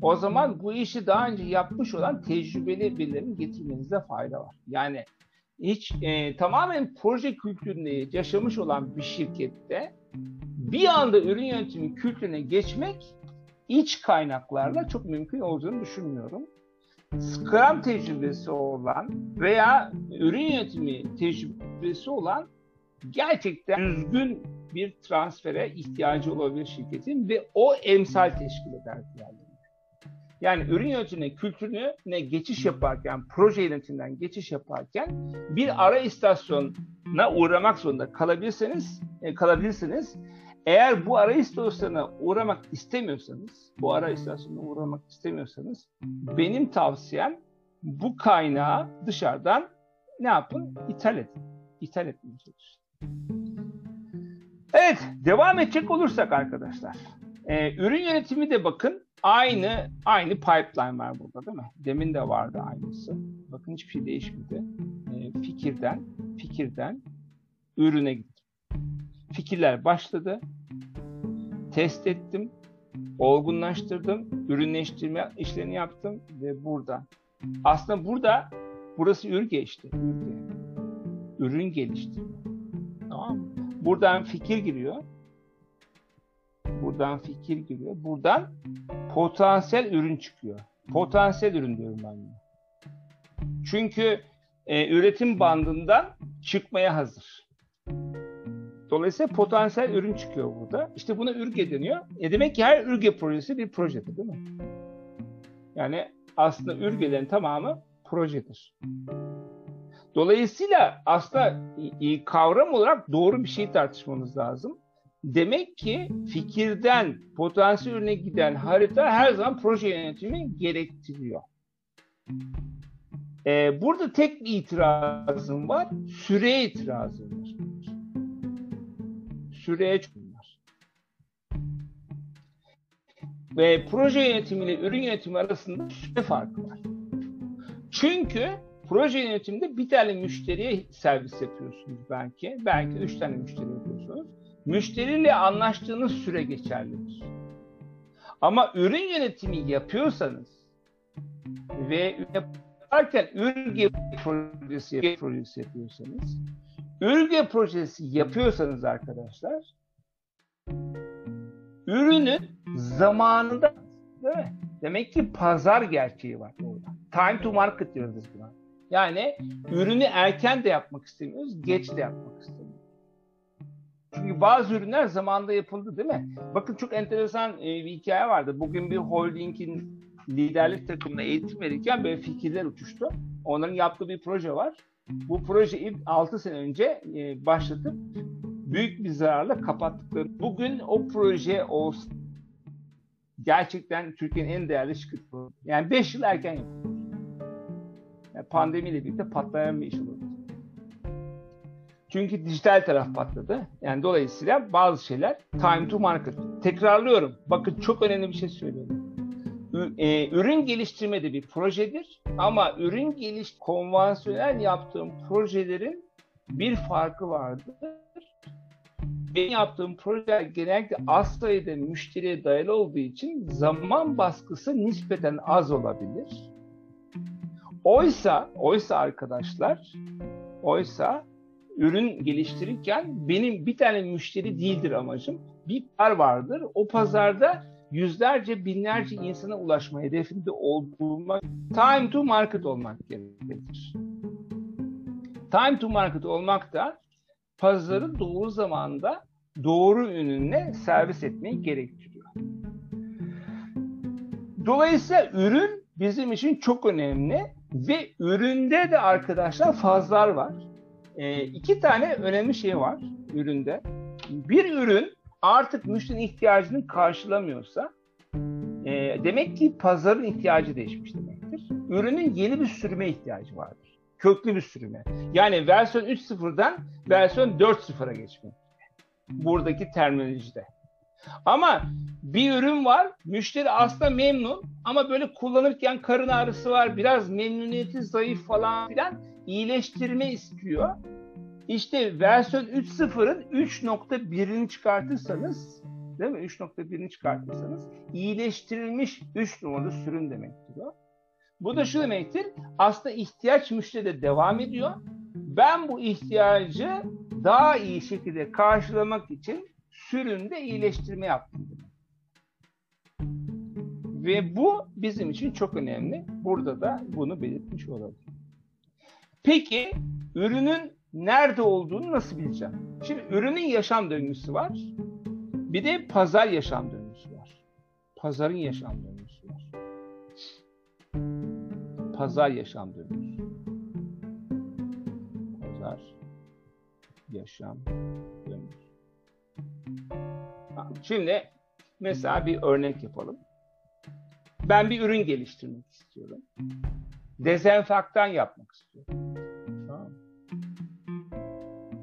O zaman bu işi daha önce yapmış olan tecrübeli birilerini getirmenize fayda var. Yani hiç e, tamamen proje kültürünü yaşamış olan bir şirkette bir anda ürün yönetimi kültürüne geçmek iç kaynaklarla çok mümkün olduğunu düşünmüyorum. Scrum tecrübesi olan veya ürün yönetimi tecrübesi olan gerçekten düzgün bir transfere ihtiyacı olabilir şirketin ve o emsal teşkil eder diğerlerine. Yani ürün yönetimine, kültürüne geçiş yaparken, proje yönetiminden geçiş yaparken bir ara istasyonuna uğramak zorunda kalabilirsiniz. E, kalabilirsiniz. Eğer bu ara istasyonuna uğramak istemiyorsanız, bu ara istasyonuna uğramak istemiyorsanız benim tavsiyem bu kaynağı dışarıdan ne yapın? İthal edin. İthal etmeyeceğiz. Evet, devam edecek olursak arkadaşlar. E, ürün yönetimi de bakın aynı aynı pipeline var burada değil mi? Demin de vardı aynısı. Bakın hiçbir şey değişmedi. E, fikirden fikirden ürüne gittim. Fikirler başladı. Test ettim. Olgunlaştırdım. Ürünleştirme işlerini yaptım ve burada Aslında burada burası ür geçti. Ürge. Ürün gelişti. Tamam mı? Buradan fikir giriyor. Buradan fikir giriyor. Buradan potansiyel ürün çıkıyor. Potansiyel ürün diyorum ben buna. Çünkü e, üretim bandından çıkmaya hazır. Dolayısıyla potansiyel ürün çıkıyor burada. İşte buna ürge deniyor. E demek ki her ürge projesi bir projedir, değil mi? Yani aslında ürgelerin tamamı projedir. Dolayısıyla aslında kavram olarak doğru bir şey tartışmamız lazım. Demek ki fikirden potansiyel ürüne giden harita her zaman proje yönetimi gerektiriyor. Ee, burada tek bir itirazım var. Süreye itirazım var. Süreye çıkıyorlar. Ve proje yönetimi ile ürün yönetimi arasında süre farkı var. Çünkü proje yönetiminde bir tane müşteriye servis yapıyorsunuz belki. Belki üç tane müşteri yapıyorsunuz. Müşteriyle anlaştığınız süre geçerlidir. Ama ürün yönetimi yapıyorsanız ve yaparken ürge projesi, projesi yapıyorsanız, ürge projesi yapıyorsanız arkadaşlar, ürünün zamanında, değil mi? Demek ki pazar gerçeği var orada. Time to market diyoruz buna. Yani ürünü erken de yapmak istemiyoruz, geç de yapmak istemiyoruz. Çünkü bazı ürünler zamanında yapıldı, değil mi? Bakın çok enteresan bir hikaye vardı. Bugün bir holdingin liderlik takımına eğitim verirken böyle fikirler uçuştu. Onların yaptığı bir proje var. Bu projeyi altı sene önce başlatıp büyük bir zararla kapattıkları. Bugün o proje olsa gerçekten Türkiye'nin en değerli şirketi. Yani beş yıl erken yapıldı. Yani pandemiyle birlikte patlayan bir iş oldu. Çünkü dijital taraf patladı. Yani dolayısıyla bazı şeyler time to market. Tekrarlıyorum. Bakın çok önemli bir şey söylüyorum. Ürün geliştirme de bir projedir. Ama ürün geliş konvansiyonel yaptığım projelerin bir farkı vardır. Benim yaptığım projeler genellikle az sayıda müşteriye dayalı olduğu için zaman baskısı nispeten az olabilir. Oysa, oysa arkadaşlar, oysa ürün geliştirirken benim bir tane müşteri değildir amacım. Bir pazar vardır. O pazarda yüzlerce, binlerce insana ulaşma hedefinde olduğuma time to market olmak gerekir. Time to market olmak da pazarı doğru zamanda doğru ürünle servis etmeyi gerektiriyor. Dolayısıyla ürün bizim için çok önemli ve üründe de arkadaşlar fazlar var. E, iki tane önemli şey var üründe. Bir ürün artık müşterinin ihtiyacını karşılamıyorsa e, demek ki pazarın ihtiyacı değişmiş demektir. Ürünün yeni bir sürüme ihtiyacı vardır. Köklü bir sürüme. Yani versiyon üç nokta sıfırdan versiyon dört nokta sıfıra geçmek. Buradaki terminolojide. Ama bir ürün var, müşteri aslında memnun ama böyle kullanırken karın ağrısı var, biraz memnuniyeti zayıf falan filan, iyileştirme istiyor. İşte versiyon üç nokta sıfırın üç nokta birini çıkartırsanız, değil mi? üç nokta birini çıkartırsanız iyileştirilmiş üç numaralı sürüm demektir o. Bu da şu demektir, aslında ihtiyaç müşteride devam ediyor. Ben bu ihtiyacı daha iyi şekilde karşılamak için sürümde iyileştirme yaptım. Ve bu bizim için çok önemli. Burada da bunu belirtmiş olalım. Peki ürünün nerede olduğunu nasıl bileceğim? Şimdi ürünün yaşam döngüsü var. Bir de pazar yaşam döngüsü var. Pazarın yaşam döngüsü var. Pazar yaşam döngüsü. Pazar yaşam döngüsü. Şimdi mesela bir örnek yapalım. Ben bir ürün geliştirmek istiyorum. Dezenfektan yapmak istiyorum. Tamam.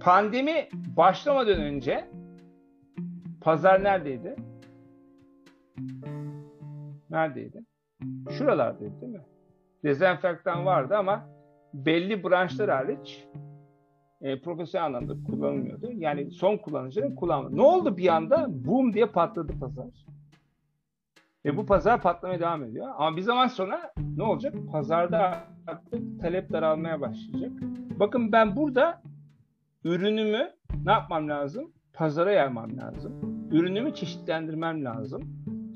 Pandemi başlamadan önce pazar neredeydi? Neredeydi? Şuralardaydı, değil mi? Dezenfektan vardı ama belli branşlar hariç E, profesyonel anlamda kullanılmıyordu. Yani son kullanıcıların kullanmadı. Ne oldu bir anda? Boom diye patladı pazar. Ve bu pazar patlamaya devam ediyor. Ama bir zaman sonra ne olacak? Pazarda artık talep daralmaya başlayacak. Bakın ben burada ürünümü ne yapmam lazım? Pazara yaymam lazım. Ürünümü çeşitlendirmem lazım.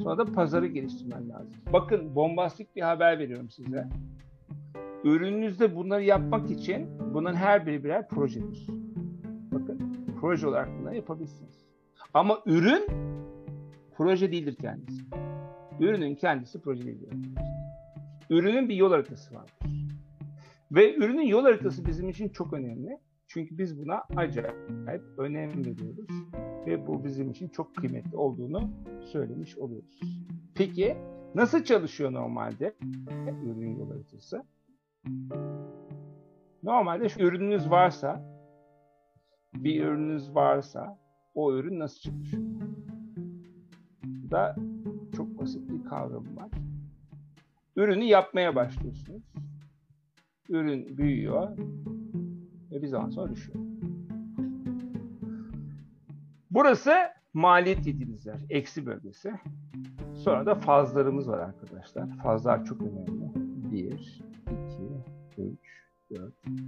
Sonra da pazarı geliştirmem lazım. Bakın bombastik bir haber veriyorum size. Ürününüzde bunları yapmak için bunun her biri birer projedir. Bakın proje olarak bunları yapabilirsiniz. Ama ürün proje değildir kendisi. Ürünün kendisi proje değildir. Ürünün bir yol haritası vardır. Ve ürünün yol haritası bizim için çok önemli. Çünkü biz buna acayip önem veriyoruz. Ve bu bizim için çok kıymetli olduğunu söylemiş oluyoruz. Peki nasıl çalışıyor normalde ürünün yol haritası? Normalde şu ürününüz varsa, bir ürününüz varsa o ürün nasıl çalışıyor? Da çok basit bir kavram var. Ürünü yapmaya başlıyorsunuz. Ürün büyüyor ve bir zaman sonra düşüyor. Burası maliyet dediğimiz yer, eksi bölgesi. Sonra da fazlarımız var arkadaşlar. Fazlar çok önemli. Bir, iki, üç, dört, beş. Evet.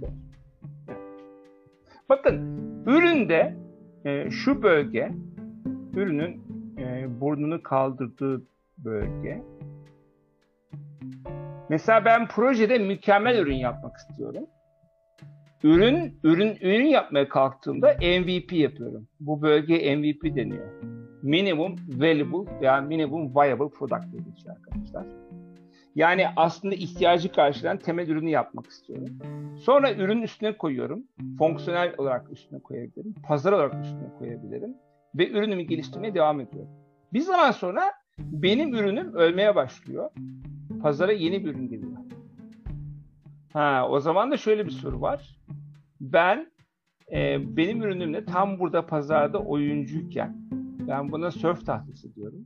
Bakın üründe e, şu bölge, ürünün e, burnunu kaldırdığı bölge. Mesela ben projede mükemmel ürün yapmak istiyorum. Ürün, ürün, ürün yapmaya kalktığımda M V P yapıyorum. Bu bölgeye M V P deniyor. Minimum Valuable veya Minimum Viable Product deniyor arkadaşlar. Yani aslında ihtiyacı karşılayan temel ürünü yapmak istiyorum. Sonra ürün üstüne koyuyorum. Fonksiyonel olarak üstüne koyabilirim. Pazar olarak üstüne koyabilirim. Ve ürünümü geliştirmeye devam ediyorum. Bir zaman sonra benim ürünüm ölmeye başlıyor. Pazara yeni bir ürün geliyor. Ha, o zaman da şöyle bir soru var. Ben e, benim ürünümle tam burada pazarda oyuncuyken ben buna sörf tahtası diyorum.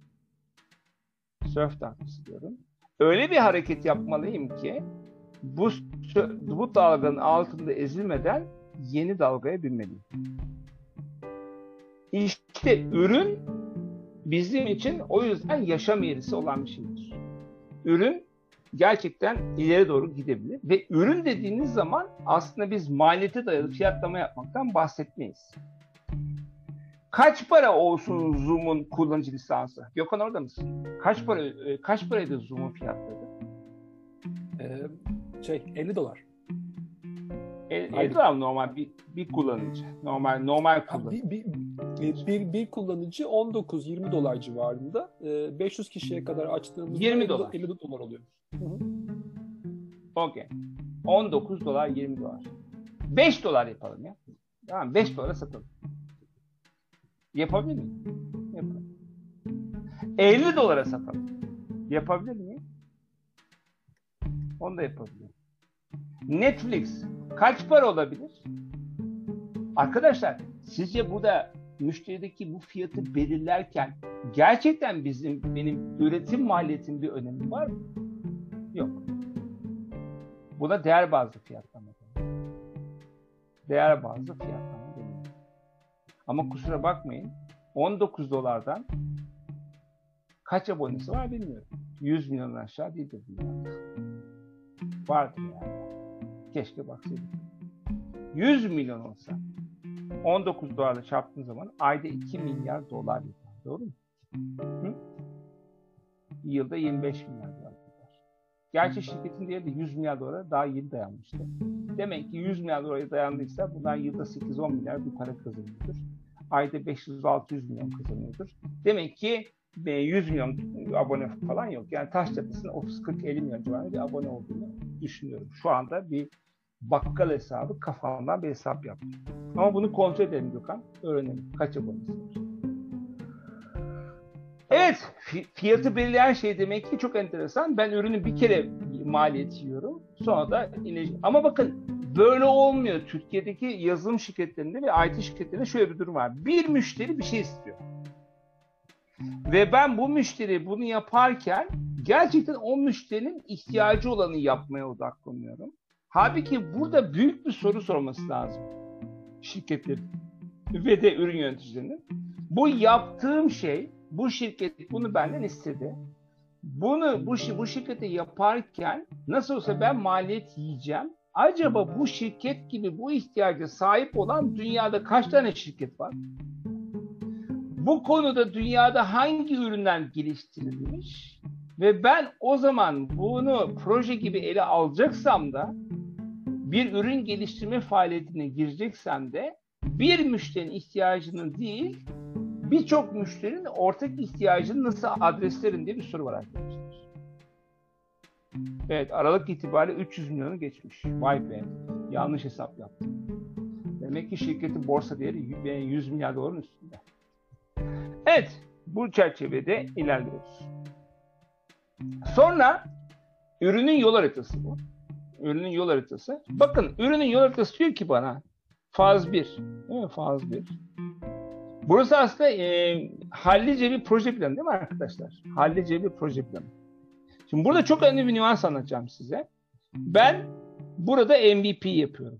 Sörf tahtası diyorum. Öyle bir hareket yapmalıyım ki bu, bu dalganın altında ezilmeden yeni dalgaya binmeliyim. İşte ürün bizim için o yüzden yaşam yerisi olan bir şeydir. Ürün gerçekten ileri doğru gidebilir. Ve ürün dediğiniz zaman aslında biz maliyete dayalı fiyatlama yapmaktan bahsetmeyiz. Kaç para olsun Zoom'un kullanıcı lisansı? Gökhan orada mısın? Kaç para kaç paraydı Zoom'un fiyatları? Ee, şey elli dolar. elli dolar normal bir, bir kullanıcı. Normal normal kullanıcı. Bir, bir, bir, bir kullanıcı on dokuz yirmi dolar civarında. beş yüz kişiye kadar açtığımızda yirmi dolar. elli dolar oluyor. Okey. on dokuz dolar yirmi dolar. beş dolar yapalım ya. Tamam, beş dolara satalım. Yapabilir miyim? Yapalım. elli dolara satalım. Yapabilir miyim? Onu da yapabilirim. Netflix kaç para olabilir? Arkadaşlar sizce burada müşterideki bu fiyatı belirlerken gerçekten bizim benim üretim maliyetim bir önemi var mı? Yok. Buna değer bazlı fiyatlama deniyor. Değer bazlı fiyatlama deniyor. Ama kusura bakmayın on dokuz dolardan kaç abonesi var bilmiyorum. yüz milyon aşağı değildir. Vardır yani. Keşke baksaydım. yüz milyon olsa on dokuz dolarla çarptığın zaman ayda iki milyar dolar yapar. Doğru mu? Hı? Yılda yirmi beş milyar dolar yapar. Gerçi şirketin değeri de yüz milyar dolara daha yeni dayanmıştı. Demek ki yüz milyar dolara dayandıysa bundan yılda sekiz on milyar bir para kazanılır. Ayda beş yüz altı yüz milyon kazanılır. Demek ki yüz milyon abone falan yok. Yani taş çatısının otuz kırk elli milyon civarında bir abone olduğunu düşünüyorum. Şu anda bir bakkal hesabı kafamdan bir hesap yaptım. Ama bunu kontrol edelim Gökhan. Öğrenelim. Kaç abonesi var? Evet. Fiyatı belirleyen şey demek ki çok enteresan. Ben ürünü bir kere maliyet yiyorum. Sonra da ineceğim. Ama bakın böyle olmuyor. Türkiye'deki yazılım şirketlerinde ve I T şirketlerinde şöyle bir durum var. Bir müşteri bir şey istiyor. Ve ben bu müşteri bunu yaparken gerçekten o müşterinin ihtiyacı olanı yapmaya odaklanıyorum. Halbuki burada büyük bir soru sorması lazım şirketlerin ve de ürün yöneticilerinin. Bu yaptığım şey, bu şirket bunu benden istedi. Bunu bu bu şirketi yaparken nasıl olsa ben maliyet yiyeceğim. Acaba bu şirket gibi bu ihtiyaca sahip olan dünyada kaç tane şirket var? Bu konuda dünyada hangi üründen geliştirilmiş? Ve ben o zaman bunu proje gibi ele alacaksam da bir ürün geliştirme faaliyetine gireceksem de bir müşterinin ihtiyacının değil, birçok müşterinin ortak ihtiyacını nasıl adreslerim diye bir soru var arkadaşlar. Evet, Aralık itibariyle üç yüz milyonu geçmiş. Vay be, yanlış hesap yaptım. Demek ki şirketin borsa değeri yüz milyar doların üstünde. Evet, bu çerçevede ilerliyoruz. Sonra ürünün yol haritası bu. Ürünün yol haritası. Bakın, ürünün yol haritası diyor ki bana faz bir. Evet, faz bir. Burası aslında e, hallice bir proje planı değil mi arkadaşlar? Hallice bir proje planı. Şimdi burada çok önemli bir nüans anlatacağım size. Ben burada M V P yapıyorum.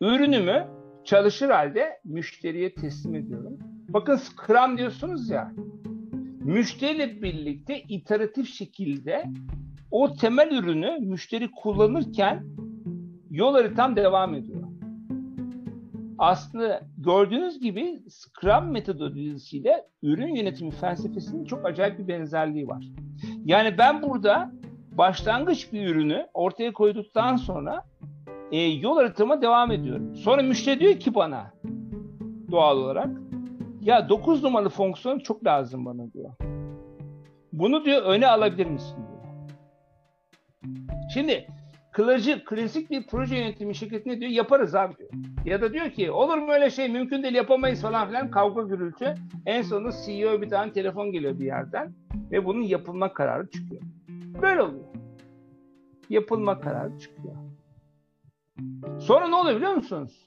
Ürünümü çalışır halde müşteriye teslim ediyorum. Bakın Scrum diyorsunuz ya. Müşteriyle birlikte iteratif şekilde o temel ürünü müşteri kullanırken yol haritam devam ediyor. Aslında gördüğünüz gibi Scrum metodolojisiyle ürün yönetimi felsefesinin çok acayip bir benzerliği var. Yani ben burada başlangıç bir ürünü ortaya koyduktan sonra e, yol haritama devam ediyorum. Sonra müşteri diyor ki bana doğal olarak, ya dokuz numaralı fonksiyon çok lazım bana diyor. Bunu diyor öne alabilir misin diyor. Şimdi kılıcı, klasik bir proje yönetimi şirketine diyor yaparız abi diyor. Ya da diyor ki olur mu öyle şey, mümkün değil, yapamayız falan filan, kavga gürültü. En sonunda C E O bir tane telefon geliyor bir yerden ve bunun yapılma kararı çıkıyor. Böyle oluyor. Yapılma kararı çıkıyor. Sonra ne oluyor biliyor musunuz?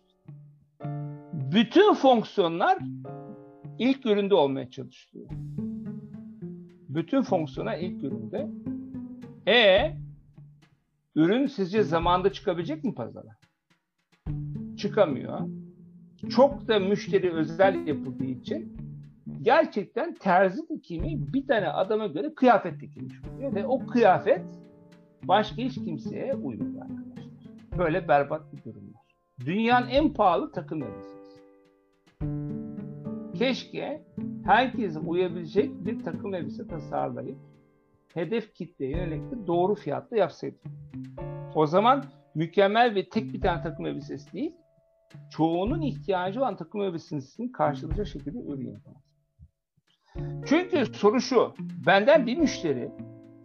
Bütün fonksiyonlar ilk üründe olmaya çalışıyor. Bütün fonksiyonlar ilk üründe. E Ürün sizce zamanda çıkabilecek mi pazara? Çıkamıyor. Çok da müşteri özel yapıldığı için gerçekten terzi dikimi bir tane adama göre kıyafet dikilmiş oluyor. Ve o kıyafet başka hiç kimseye uymuyor arkadaşlar. Böyle berbat bir durum var. Dünyanın en pahalı takım elbisesi. Keşke herkese uyabilecek bir takım elbise tasarlayıp hedef kitleye yönelik de doğru fiyatla yapsaydık. O zaman mükemmel ve tek bir tane takım elbisesi değil, çoğunun ihtiyacı olan takım elbisesini karşılayacak şekilde ürün. Çünkü soru şu, benden bir müşteri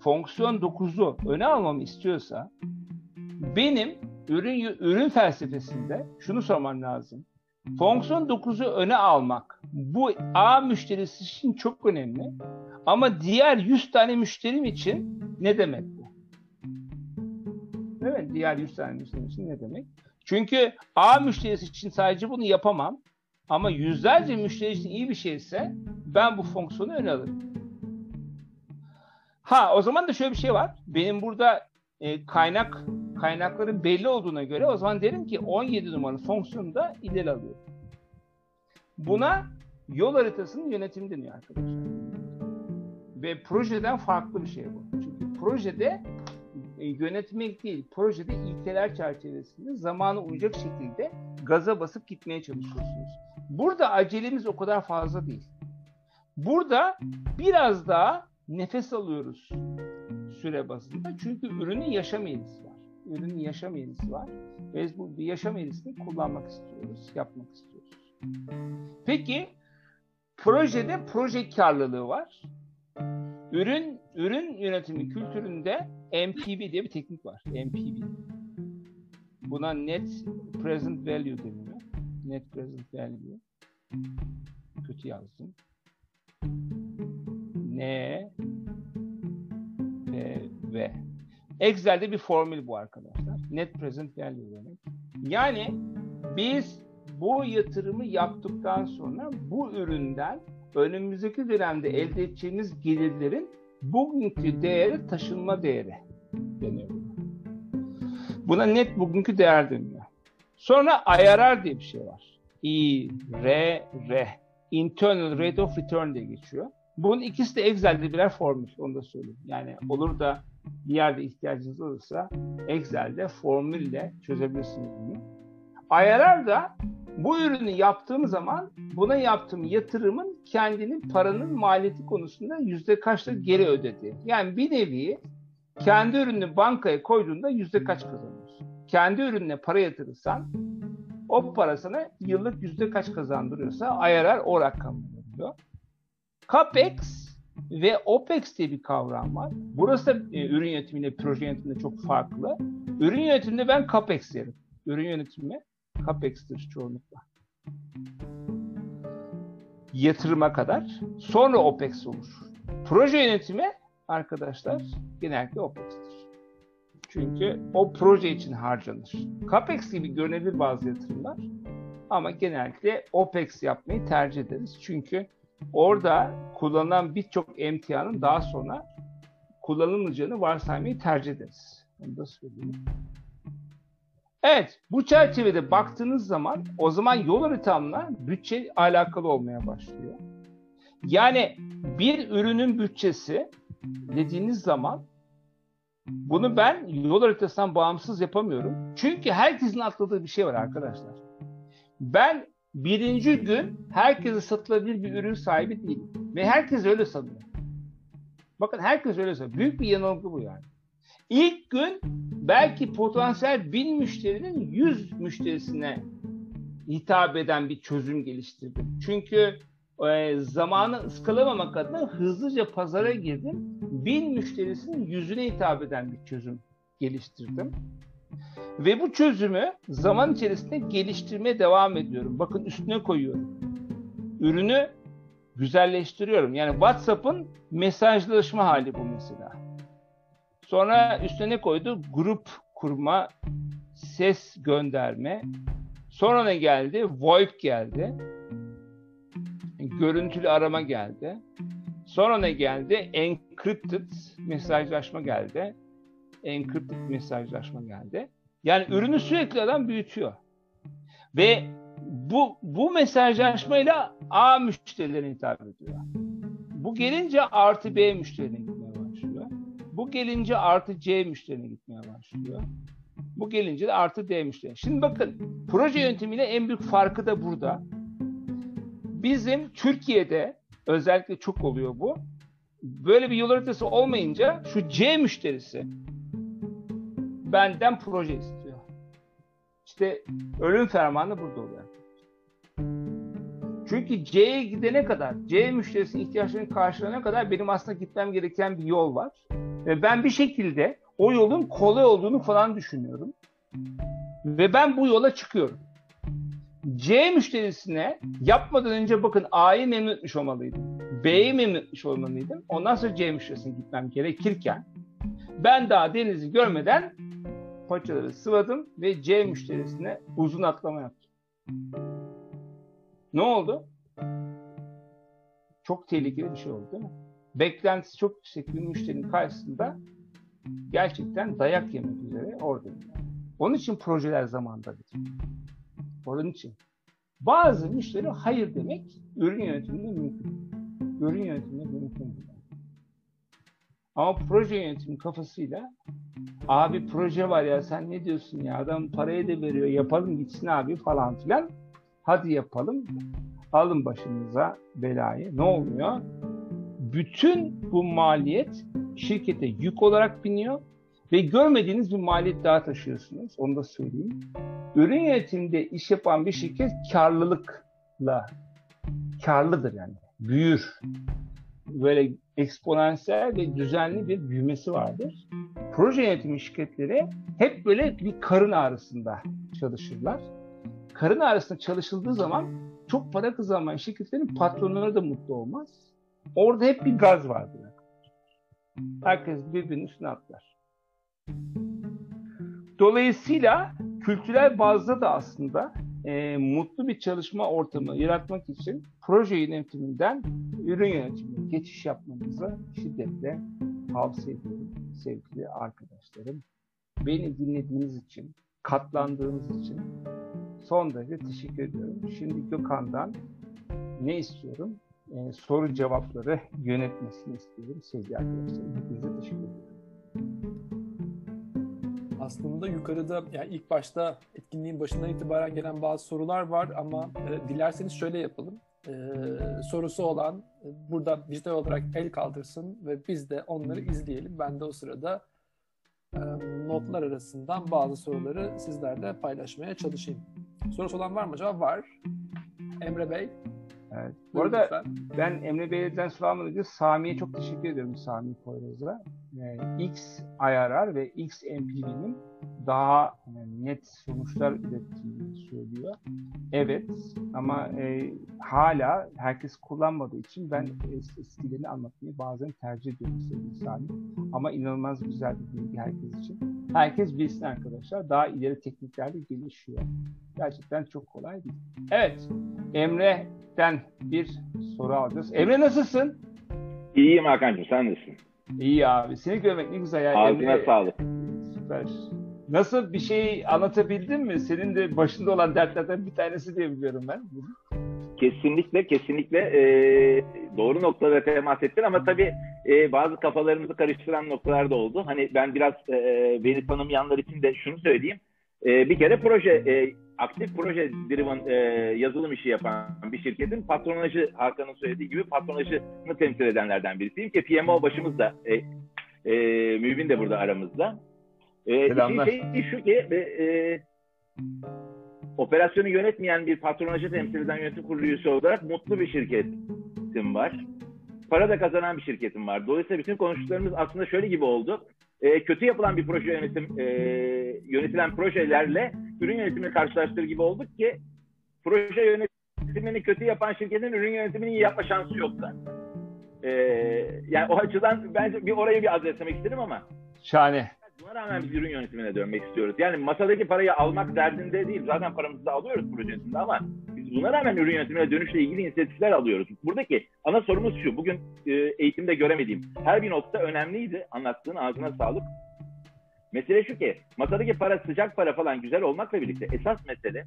fonksiyon dokuzu öne almamı istiyorsa, benim ürün, ürün felsefesinde şunu sormam lazım. Fonksiyon dokuzu öne almak, bu A müşterisi için çok önemli. Ama diğer yüz tane müşterim için ne demek bu? Evet, diğer yüz tane müşterim için ne demek? Çünkü A müşterisi için sadece bunu yapamam. Ama yüzlerce müşteri için iyi bir şeyse ben bu fonksiyonu öne alırım. Ha, o zaman da şöyle bir şey var. Benim burada e, kaynak kaynakların belli olduğuna göre o zaman derim ki on yedi numaralı fonksiyonu da ileri alıyorum. Buna yol haritasının yönetimi deniyor arkadaşlar. Ve projeden farklı bir şey bu. Çünkü projede yönetmek değil, projede ilkeler çerçevesinde zamana uyacak şekilde gaza basıp gitmeye çalışıyorsunuz. Burada acelemiz o kadar fazla değil. Burada biraz daha nefes alıyoruz süre bazında. Çünkü ürünün yaşam eğrisi var. Ürünün yaşam eğrisi var. Ve bu yaşam eğrisini kullanmak istiyoruz, yapmak istiyoruz. Peki, projede proje karlılığı var. Ürün ürün yönetimi kültüründe N P V diye bir teknik var. N P V. Buna Net Present Value deniyor. Net Present Value. Kötü yazdım. N P V. Excel'de bir formül bu arkadaşlar. Net Present Value demek. Yani biz bu yatırımı yaptıktan sonra bu üründen önümüzdeki dönemde elde edeceğimiz gelirlerin bugünkü değeri taşınma değeri deniyor. Buna net bugünkü değer deniyor. Sonra I R R diye bir şey var. I R R. Internal Rate of Return diye geçiyor. Bunun ikisi de Excel'de birer formül, onu da söyleyeyim. Yani olur da bir yerde ihtiyacınız olursa Excel'de formülle çözebilirsiniz bunu. I R R da bu ürünü yaptığım zaman buna yaptığım yatırımın kendini, paranın maliyeti konusunda yüzde kaçla geri ödedi. Yani bir nevi kendi ürününü bankaya koyduğunda yüzde kaç kazanıyorsun? Kendi ürününe para yatırırsan o para sana yıllık yüzde kaç kazandırıyorsa I R R o rakam oluyor. CAPEX ve OPEX diye bir kavram var. Burası da e, ürün yönetimiyle proje yönetiminde çok farklı. Ürün yönetiminde ben CAPEX derim. Ürün yönetimi CAPEX'tir çoğunlukla. Yatırıma kadar. Sonra OPEX olur. Proje yönetimi arkadaşlar genellikle OPEX'tir. Çünkü o proje için harcanır. CAPEX gibi görünebilir bazı yatırımlar ama genellikle OPEX yapmayı tercih ederiz. Çünkü orada kullanılan birçok emtianın daha sonra kullanılmayacağını varsaymayı tercih ederiz. Onu da söyleyeyim. Evet, bu çerçevede baktığınız zaman o zaman yol haritamla bütçe alakalı olmaya başlıyor. Yani bir ürünün bütçesi dediğiniz zaman bunu ben yol haritasından bağımsız yapamıyorum. Çünkü herkesin atladığı bir şey var arkadaşlar. Ben birinci gün herkese satılabilir bir ürün sahibi değilim. Ve herkes öyle sanıyor. Bakın herkes öyle sanıyor. Büyük bir yanılgı bu yani. İlk gün belki potansiyel bin müşterinin yüz müşterisine hitap eden bir çözüm geliştirdim. Çünkü e, zamanı ıskalamamak adına hızlıca pazara girdim. Bin müşterisinin yüzüne hitap eden bir çözüm geliştirdim. Ve bu çözümü zaman içerisinde geliştirmeye devam ediyorum. Bakın üstüne koyuyorum. Ürünü güzelleştiriyorum. Yani WhatsApp'ın mesajlaşma hali bu mesela. Sonra üstüne ne koydu? Grup kurma, ses gönderme. Sonra ne geldi? VoIP geldi. Görüntülü arama geldi. Sonra ne geldi? Encrypted mesajlaşma geldi. Encrypted mesajlaşma geldi. Yani ürünü sürekli adam büyütüyor. Ve bu bu mesajlaşmayla A müşterilerine hitap ediyor. Bu gelince artı B müşterilerine gitmeye başlıyor. Bu gelince artı C müşterilerine gitmeye başlıyor. Bu gelince de artı D müşterilerine. Şimdi bakın proje yöntemiyle en büyük farkı da burada. Bizim Türkiye'de özellikle çok oluyor bu. Böyle bir yol haritası olmayınca şu C müşterisi benden proje istiyor. İşte ölüm fermanı burada oluyor. Çünkü C'ye gidene kadar, C müşterisinin ihtiyaçlarını karşılayana kadar benim aslında gitmem gereken bir yol var. Ve ben bir şekilde o yolun kolay olduğunu falan düşünüyorum. Ve ben bu yola çıkıyorum. C müşterisine yapmadan önce bakın A'yı memnun etmiş olmalıydım. B'yi memnun etmiş olmalıydım. Ondan sonra C müşterisine gitmem gerekirken ben daha denizi görmeden paçaları sıvadım ve C müşterisine uzun atlama yaptım. Ne oldu? Çok tehlikeli bir şey oldu değil mi? Beklentisi çok yüksek bir müşterinin karşısında gerçekten dayak yemek üzere orada. Onun için projeler zamanında bitiyor. Onun için bazı müşteri hayır demek ürün yönetiminde mümkün. Ürün yönetiminde mümkün değil. Ama proje yönetimi kafasıyla abi proje var ya sen ne diyorsun ya adam parayı da veriyor yapalım gitsin abi falan filan. Hadi yapalım. Alın başınıza belayı. Ne olmuyor? Bütün bu maliyet şirkete yük olarak biniyor ve görmediğiniz bir maliyet daha taşıyorsunuz. Onu da söyleyeyim. Ürün yönetiminde iş yapan bir şirket karlılıkla karlıdır yani. Büyür. Böyle eksponansiyel ve düzenli bir büyümesi vardır. Proje yönetimi şirketleri hep böyle bir karın ağrısında çalışırlar. Karın ağrısında çalışıldığı zaman çok para kazanmayan şirketlerin patronları da mutlu olmaz. Orada hep bir gaz vardır. Herkes birbirinin üstüne atlar. Dolayısıyla kültürel bazda da aslında e, mutlu bir çalışma ortamı yaratmak için proje yönetiminden ürün yönetimine geçiş yapmanızı şiddetle tavsiye ediyorum sevgili arkadaşlarım. Beni dinlediğiniz için, katlandığınız için son derece teşekkür ediyorum. Şimdi Gökhan'dan ne istiyorum? e, soru cevapları yönetmesini istiyorum. Siz de arkadaşlarım. Hepinize teşekkür ederim. Aslında yukarıda, yani ilk başta etkinliğin başından itibaren gelen bazı sorular var ama e, dilerseniz şöyle yapalım. E, sorusu olan e, burada dijital olarak el kaldırsın ve biz de onları izleyelim. Ben de o sırada e, notlar arasından bazı soruları sizlerle paylaşmaya çalışayım. Sorusu olan var mı acaba? Var. Emre Bey. Evet. Bu arada lütfen. Ben Emre Bey'den selam alınca Sami'ye çok teşekkür ediyorum, Sami Poyraz'a. Ee, X I R R ve X N P V'nin daha yani, net sonuçlar ürettiğini söylüyor. Evet ama e, hala herkes kullanmadığı için ben eskilerini anlatmayı bazen tercih ediyorum sevgili Sami. Ama inanılmaz güzel bir bilgi herkes için. Herkes bilsin arkadaşlar. Daha ileri tekniklerde gelişiyor. Gerçekten çok kolay değil. Evet. Emre'den bir soru alacağız. Emre nasılsın? İyiyim Hakan'cığım. Sen nasılsın? İyi abi. Seni görmek ne güzel ya. Ağzına Emre... sağlık. Süper. Nasıl bir şey anlatabildin mi? Senin de başında olan dertlerden bir tanesi diye biliyorum ben. Kesinlikle, kesinlikle ee, doğru noktalara temas ettin ama tabii e, bazı kafalarımızı karıştıran noktalar da oldu. Hani ben biraz e, veri tanımayanlar için de şunu söyleyeyim. E, bir kere proje, e, aktif proje driven e, yazılım işi yapan bir şirketin patronajı, Hakan'ın söylediği gibi patronajını temsil edenlerden birisiyim ki P M O başımız da, e, e, Mübin de burada aramızda. E, Selamlar. Şey, şey şu ki... E, e, operasyonu yönetmeyen bir patronajı temsil eden yönetim kurulu üyesi olarak mutlu bir şirketim var. Para da kazanan bir şirketim var. Dolayısıyla bütün konuştuklarımız aslında şöyle gibi oldu. E, kötü yapılan bir proje yönetim, e, yönetilen projelerle ürün yönetimini karşılaştırır gibi olduk ki proje yönetimini kötü yapan şirketin ürün yönetimini iyi yapma şansı yok da. E, yani o açıdan bence bir orayı bir adreslemek istedim ama. Şahane. Buna rağmen biz ürün yönetimine dönmek istiyoruz. Yani masadaki parayı almak derdinde değil. Zaten paramızı da alıyoruz proje yönetiminde ama biz buna rağmen ürün yönetimine dönüşle ilgili inisiyatifler alıyoruz. Buradaki ana sorumuz şu. Bugün eğitimde göremediğim her bir nokta önemliydi. Anlattığın ağzına sağlık. Mesele şu ki masadaki para sıcak para falan güzel olmakla birlikte esas mesele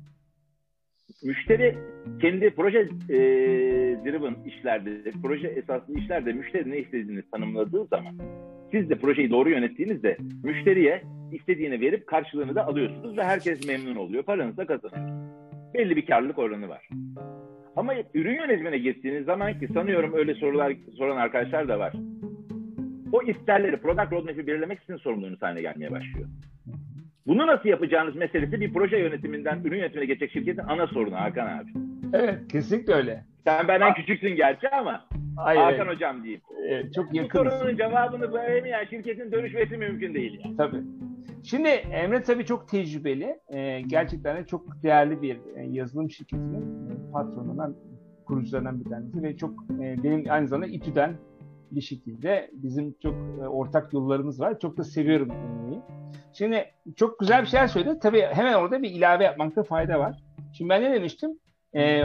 müşteri kendi proje e, driven işlerde, proje esaslı işlerde müşteri ne istediğini tanımladığı zaman siz de projeyi doğru yönettiğinizde müşteriye istediğini verip karşılığını da alıyorsunuz ve herkes memnun oluyor. Paranızı da kazanıyorsunuz. Belli bir karlılık oranı var. Ama ürün yönetimine gittiğiniz zaman ki sanıyorum öyle sorular soran arkadaşlar da var. O isterleri, product roadmap'i belirlemek sizin sorumluluğunuz haline gelmeye başlıyor. Bunu nasıl yapacağınız meselesi bir proje yönetiminden ürün yönetimine geçecek şirketin ana sorunu Hakan abi. Evet, kesinlikle öyle. Sen benden küçüksün gerçi ama hayır, Hakan evet. Hocam diyeyim. Evet, çok yakın. Bu sorunun cevabını veremeyen şirketin dönüşmesi mümkün değil. Yani. Tabii. Şimdi Emre tabii çok tecrübeli. Ee, gerçekten de çok değerli bir yazılım şirketinin patronundan, kurucularından bir tanesi ve çok e, benim aynı zamanda İTÜ'den bir şekilde bizim çok e, ortak yollarımız var. Çok da seviyorum Emre'yi. Şimdi çok güzel bir şeyler söyledi. Tabii hemen orada bir ilave yapmakta fayda var. Şimdi ben ne demiştim?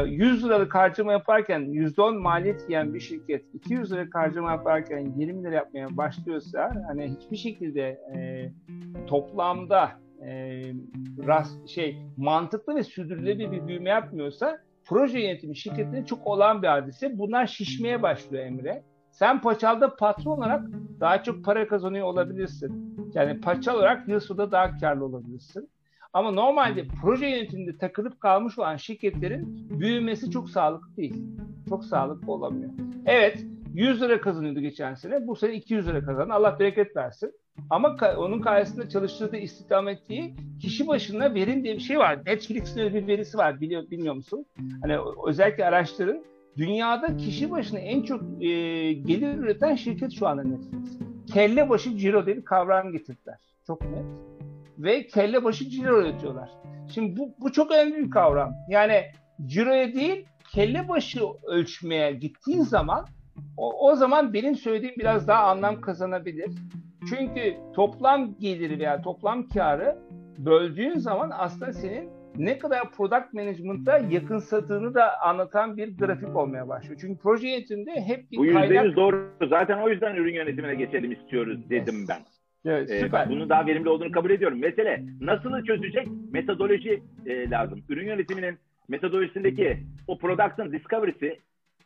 yüz liralık harcama yaparken yüzde on maliyet yiyen bir şirket iki yüz liralık harcama yaparken yirmi lira yapmaya başlıyorsa hani hiçbir şekilde e, toplamda e, rast, şey mantıklı ve sürdürülebilir bir büyüme yapmıyorsa proje yönetimi şirketinin çok olağan bir hadise. Bunlar şişmeye başlıyor Emre. Sen paçalda patron olarak daha çok para kazanıyor olabilirsin. Yani paçal olarak yıl sonunda daha karlı olabilirsin. Ama normalde proje yönetiminde takılıp kalmış olan şirketlerin büyümesi çok sağlıklı değil. Çok sağlıklı olamıyor. Evet, yüz lira kazanıyordu geçen sene. Bu sene iki yüz lira kazandı. Allah bereket versin. Ama onun karşısında çalıştırdığı, istihdam ettiği kişi başına verim diye bir şey var. Netflix'in öyle bir verisi var. Biliyor, bilmiyor musun? Hani özellikle araştırın. Dünyada kişi başına en çok e, gelir üreten şirket şu anda Netflix. Kelle başı ciro diye bir kavram getirdiler. Çok net. Ve kelle başı ciro ödetiyorlar. Şimdi bu, bu çok önemli bir kavram. Yani ciroya değil, kelle başı ölçmeye gittiğin zaman o, o zaman benim söylediğim biraz daha anlam kazanabilir. Çünkü toplam geliri veya toplam karı böldüğün zaman aslında senin ne kadar product management'a yakınsadığını da anlatan bir grafik olmaya başlıyor. Çünkü proje yönetiminde hep bir bu kaynak... Bu yüzde yüz doğru. Zaten o yüzden ürün yönetimine geçelim istiyoruz dedim ben. Evet, süper. Ee, bunun daha verimli olduğunu kabul ediyorum. Mesele nasıl çözecek metodoloji e, lazım. Ürün yönetiminin metodolojisindeki o product'ın discovery'si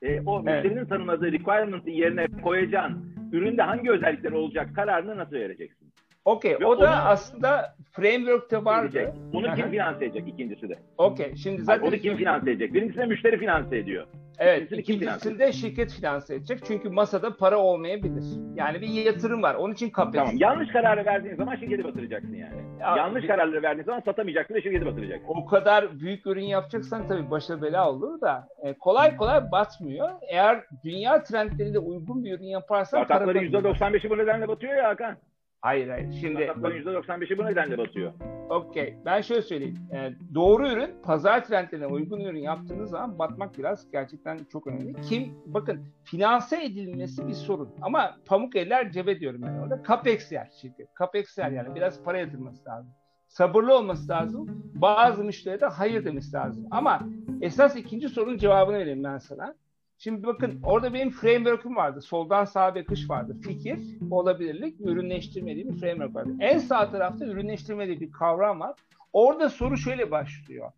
e, o evet. müşterinin tanımladığı requirement'ın yerine koyacağın üründe hangi özellikler olacak kararını nasıl vereceksin? Okey. O da aslında framework'te vardı. Bunu kim finanse edecek ikincisi de? Okey. Şimdi zaten onu kim finanse edecek? Birincisinde müşteri finanse ediyor. Evet. İkincisini kim ikincisinde finanse şirket finanse edecek. Çünkü masada para olmayabilir. Yani bir yatırım var. Onun için kapatın. Tamam. Yanlış kararı verdiğin zaman şirketi batıracaksın yani. Ya, yanlış bir... kararları verdiğin zaman satamayacaksın ve şirketi batıracaksın. O kadar büyük ürün yapacaksan tabii başa bela olur da e, kolay kolay batmıyor. Eğer dünya trendleriyle uygun bir ürün yaparsan startupları yüzde doksan beşi bu nedenle batıyor ya Hakan. Hayır hayır. Şimdi yüzde doksan beşi bu nedenle batıyor. Okey. Ben şöyle söyleyeyim. Ee, doğru ürün, pazar trendlerine uygun ürün yaptığınız zaman batmak biraz gerçekten çok önemli. Kim? Bakın finanse edilmesi bir sorun. Ama pamuk eller cebe diyorum ben orada. CAPEX yer şirket. CAPEX yer yani. Biraz para yatırması lazım. Sabırlı olması lazım. Bazı müşteri de hayır demesi lazım. Ama esas ikinci sorunun cevabını vereyim ben sana. Şimdi bakın orada benim framework'üm vardı. Soldan sağa bir akış vardı. Fikir, olabilirlik, ürünleştirme diye bir framework vardı. En sağ tarafta ürünleştirme diye bir kavram var. Orada soru şöyle başlıyor.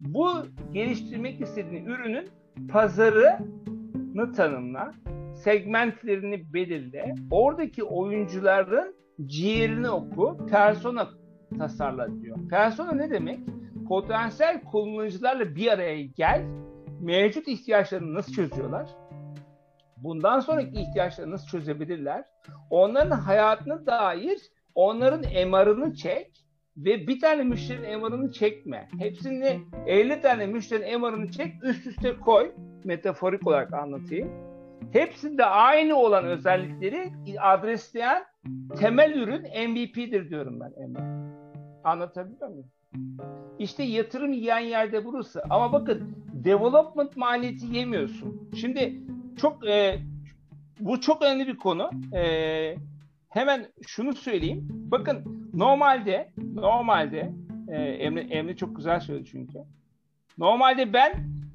Bu geliştirmek istediğin ürünün pazarını tanımla, segmentlerini belirle, oradaki oyuncuların ciğerini oku, persona tasarla diyor. Persona ne demek? Potansiyel kullanıcılarla bir araya gel, mevcut ihtiyaçlarını nasıl çözüyorlar? Bundan sonraki ihtiyaçlarını nasıl çözebilirler? Onların hayatına dair onların M R'ını çek ve bir tane müşterinin M R'ını çekme. Hepsini elli tane müşterinin M R'ını çek, üst üste koy. Metaforik olarak anlatayım. Hepsinde aynı olan özellikleri adresleyen temel ürün M V P'dir diyorum ben. M V P. Anlatabiliyor muyum? İşte yatırım yiyen yerde burası. Ama bakın development maliyeti yemiyorsun. Şimdi çok e, bu çok önemli bir konu. E, hemen şunu söyleyeyim. Bakın normalde normalde e, Emre, Emre çok güzel söyledi çünkü. Normalde ben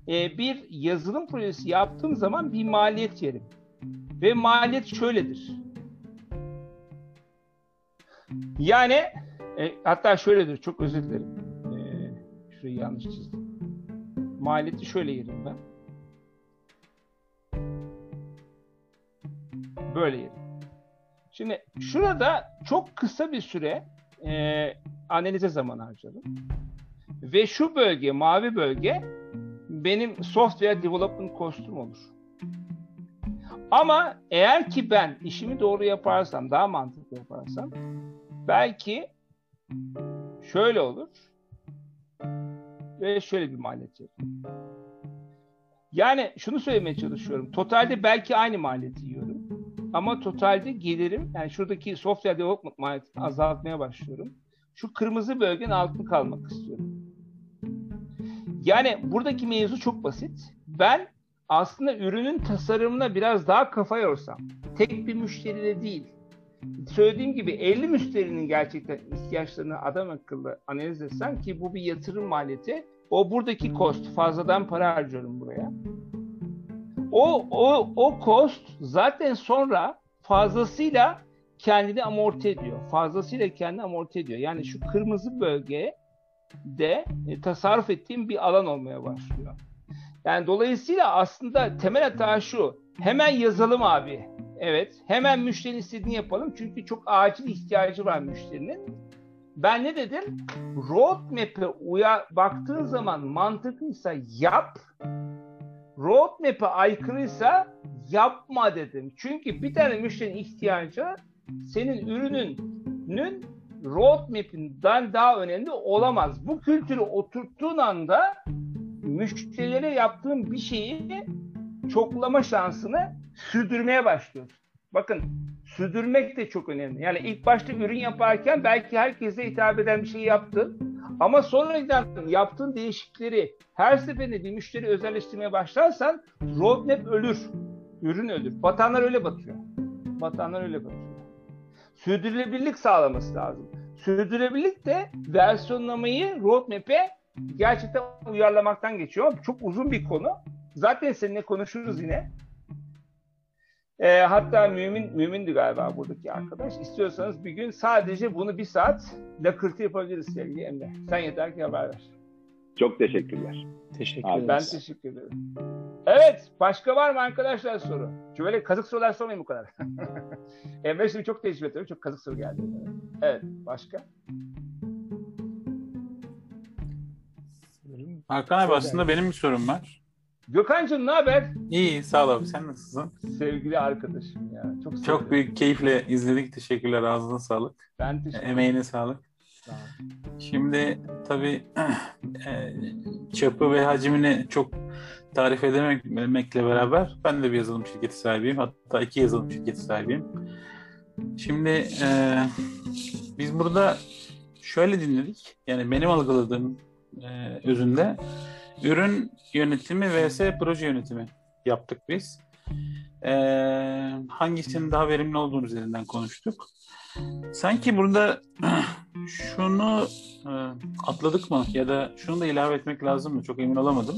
e, bir yazılım projesi yaptığım zaman bir maliyet yerim. Ve maliyet şöyledir. Yani E, hatta şöyledir, çok özür dilerim. E, şurayı yanlış çizdim. Maliyeti şöyle yerim ben. Böyle yerim. Şimdi şurada çok kısa bir süre e, analize zaman harcadım. Ve şu bölge, mavi bölge benim software development cost'um olur. Ama eğer ki ben işimi doğru yaparsam, daha mantıklı yaparsam belki şöyle olur ve şöyle bir maliyet yiyorum. Yani şunu söylemeye çalışıyorum. Totalde belki aynı maliyeti yiyorum. Ama totalde gelirim. Yani şuradaki software development maliyetini azaltmaya başlıyorum. Şu kırmızı bölgenin altını kalmak istiyorum. Yani buradaki mevzu çok basit. Ben aslında ürünün tasarımına biraz daha kafa yorsam, tek bir müşteriyle değil, söylediğim gibi elli müşterinin gerçekten ihtiyaçlarını adam akıllı analiz etsem ki bu bir yatırım maliyeti. O buradaki cost. Fazladan para harcıyorum buraya. O o o cost zaten sonra fazlasıyla kendini amorti ediyor. Fazlasıyla kendini amorti ediyor. Yani şu kırmızı bölgede e, tasarruf ettiğim bir alan olmaya başlıyor. Yani dolayısıyla aslında temel hata şu. Hemen yazalım abi. Evet. Hemen müşterinin istediğini yapalım. Çünkü çok acil ihtiyacı var müşterinin. Ben ne dedim? Roadmap'e uya baktığın zaman mantıklıysa yap. Roadmap'e aykırıysa yapma dedim. Çünkü bir tane müşterinin ihtiyacı senin ürününün roadmap'inden daha önemli olamaz. Bu kültürü oturttuğun anda müşterilere yaptığın bir şeyi çoklama şansını sürdürmeye başlıyoruz. Bakın sürdürmek de çok önemli. Yani ilk başta ürün yaparken belki herkese hitap eden bir şey yaptın. Ama sonradan yaptığın değişikleri her seferinde bir müşteri özelleştirmeye başlarsan roadmap ölür. Ürün ölür. Batanlar öyle batıyor. Batanlar öyle batıyor. Sürdürülebilirlik sağlaması lazım. Sürdürülebilirlik de versiyonlamayı roadmap'e gerçekten uyarlamaktan geçiyor. Çok uzun bir konu. Zaten seninle konuşuruz yine. E, hatta mümin, mümindi galiba buradaki arkadaş. İstiyorsanız bir gün sadece bunu bir saat lakırtı yapabiliriz sevgili Emre. Sen yeter ki haber ver. Çok teşekkürler. Teşekkür ederiz. Ben teşekkür ederim. Evet, başka var mı arkadaşlar soru? Çünkü böyle kazık sorular sormayın bu kadar. Emre şimdi çok teşvik ediyorum, çok kazık soru geldi. Evet, başka? Hakan abi, aslında benim bir sorum var. Gökhan'cığım, ne haber? İyi, sağ ol abi. Sen nasılsın? Sevgili arkadaşım ya. Çok, çok büyük keyifle izledik. Teşekkürler. Ağzına sağlık. Ben teşekkür ederim. Emeğine sağlık. Sağ ol. Şimdi tabii e, çapı ve hacmini çok tarif edememekle beraber ben de bir yazılım şirketi sahibiyim. Hatta iki yazılım şirketi sahibiyim. Şimdi e, biz burada şöyle dinledik. Yani benim algıladığım e, özünde ürün yönetimi vs proje yönetimi yaptık biz. Ee, hangisinin daha verimli olduğunu üzerinden konuştuk. Sanki burada şunu e, atladık mı ya da şunu da ilave etmek lazım mı? Çok emin olamadım.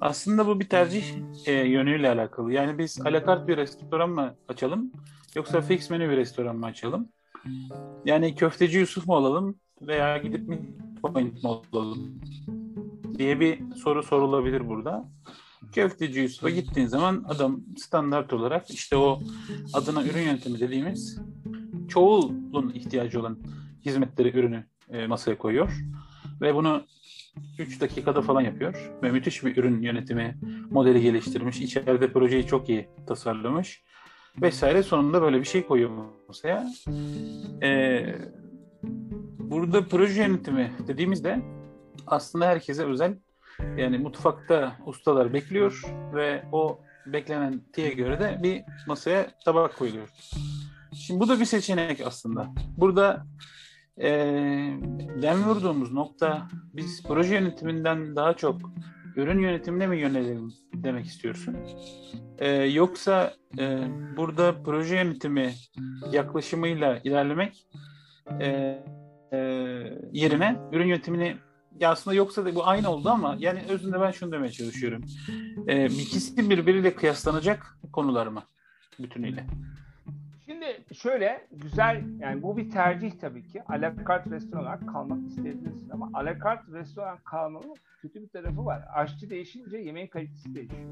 Aslında bu bir tercih e, yönüyle alakalı. Yani biz alakart bir restoran mı açalım yoksa fix menü bir restoran mı açalım? Yani köfteci Yusuf mu olalım veya gidip mi point mu olalım diye bir soru sorulabilir burada. Köfteci Yusuf'a gittiğin zaman adam standart olarak işte o adına ürün yöntemi dediğimiz çoğulun ihtiyacı olan hizmetleri, ürünü masaya koyuyor. Ve bunu üç dakikada falan yapıyor. Ve müthiş bir ürün yönetimi modeli geliştirmiş. İçeride projeyi çok iyi tasarlamış. Vesaire, sonunda böyle bir şey koyuyor masaya. Ee, burada proje yönetimi dediğimizde aslında herkese özel, yani mutfakta ustalar bekliyor ve o beklenentiye göre de bir masaya tabak koyuluyor. Şimdi bu da bir seçenek aslında. Burada e, dem vurduğumuz nokta, biz proje yönetiminden daha çok ürün yönetimine mi yönelelim demek istiyorsun? E, yoksa e, burada proje yönetimi yaklaşımıyla ilerlemek e, e, yerine ürün yönetimini, ya aslında yoksa da bu aynı oldu ama yani özünde ben şunu demeye çalışıyorum. Ee, ikisi birbiriyle kıyaslanacak konular mı bütünüyle? Şimdi şöyle güzel, yani bu bir tercih tabii ki. Alakart restoran olarak kalmak isteyebilirsin ama alakart restoran kalmanın kötü bir tarafı var. Aşçı değişince yemeğin kalitesi değişiyor.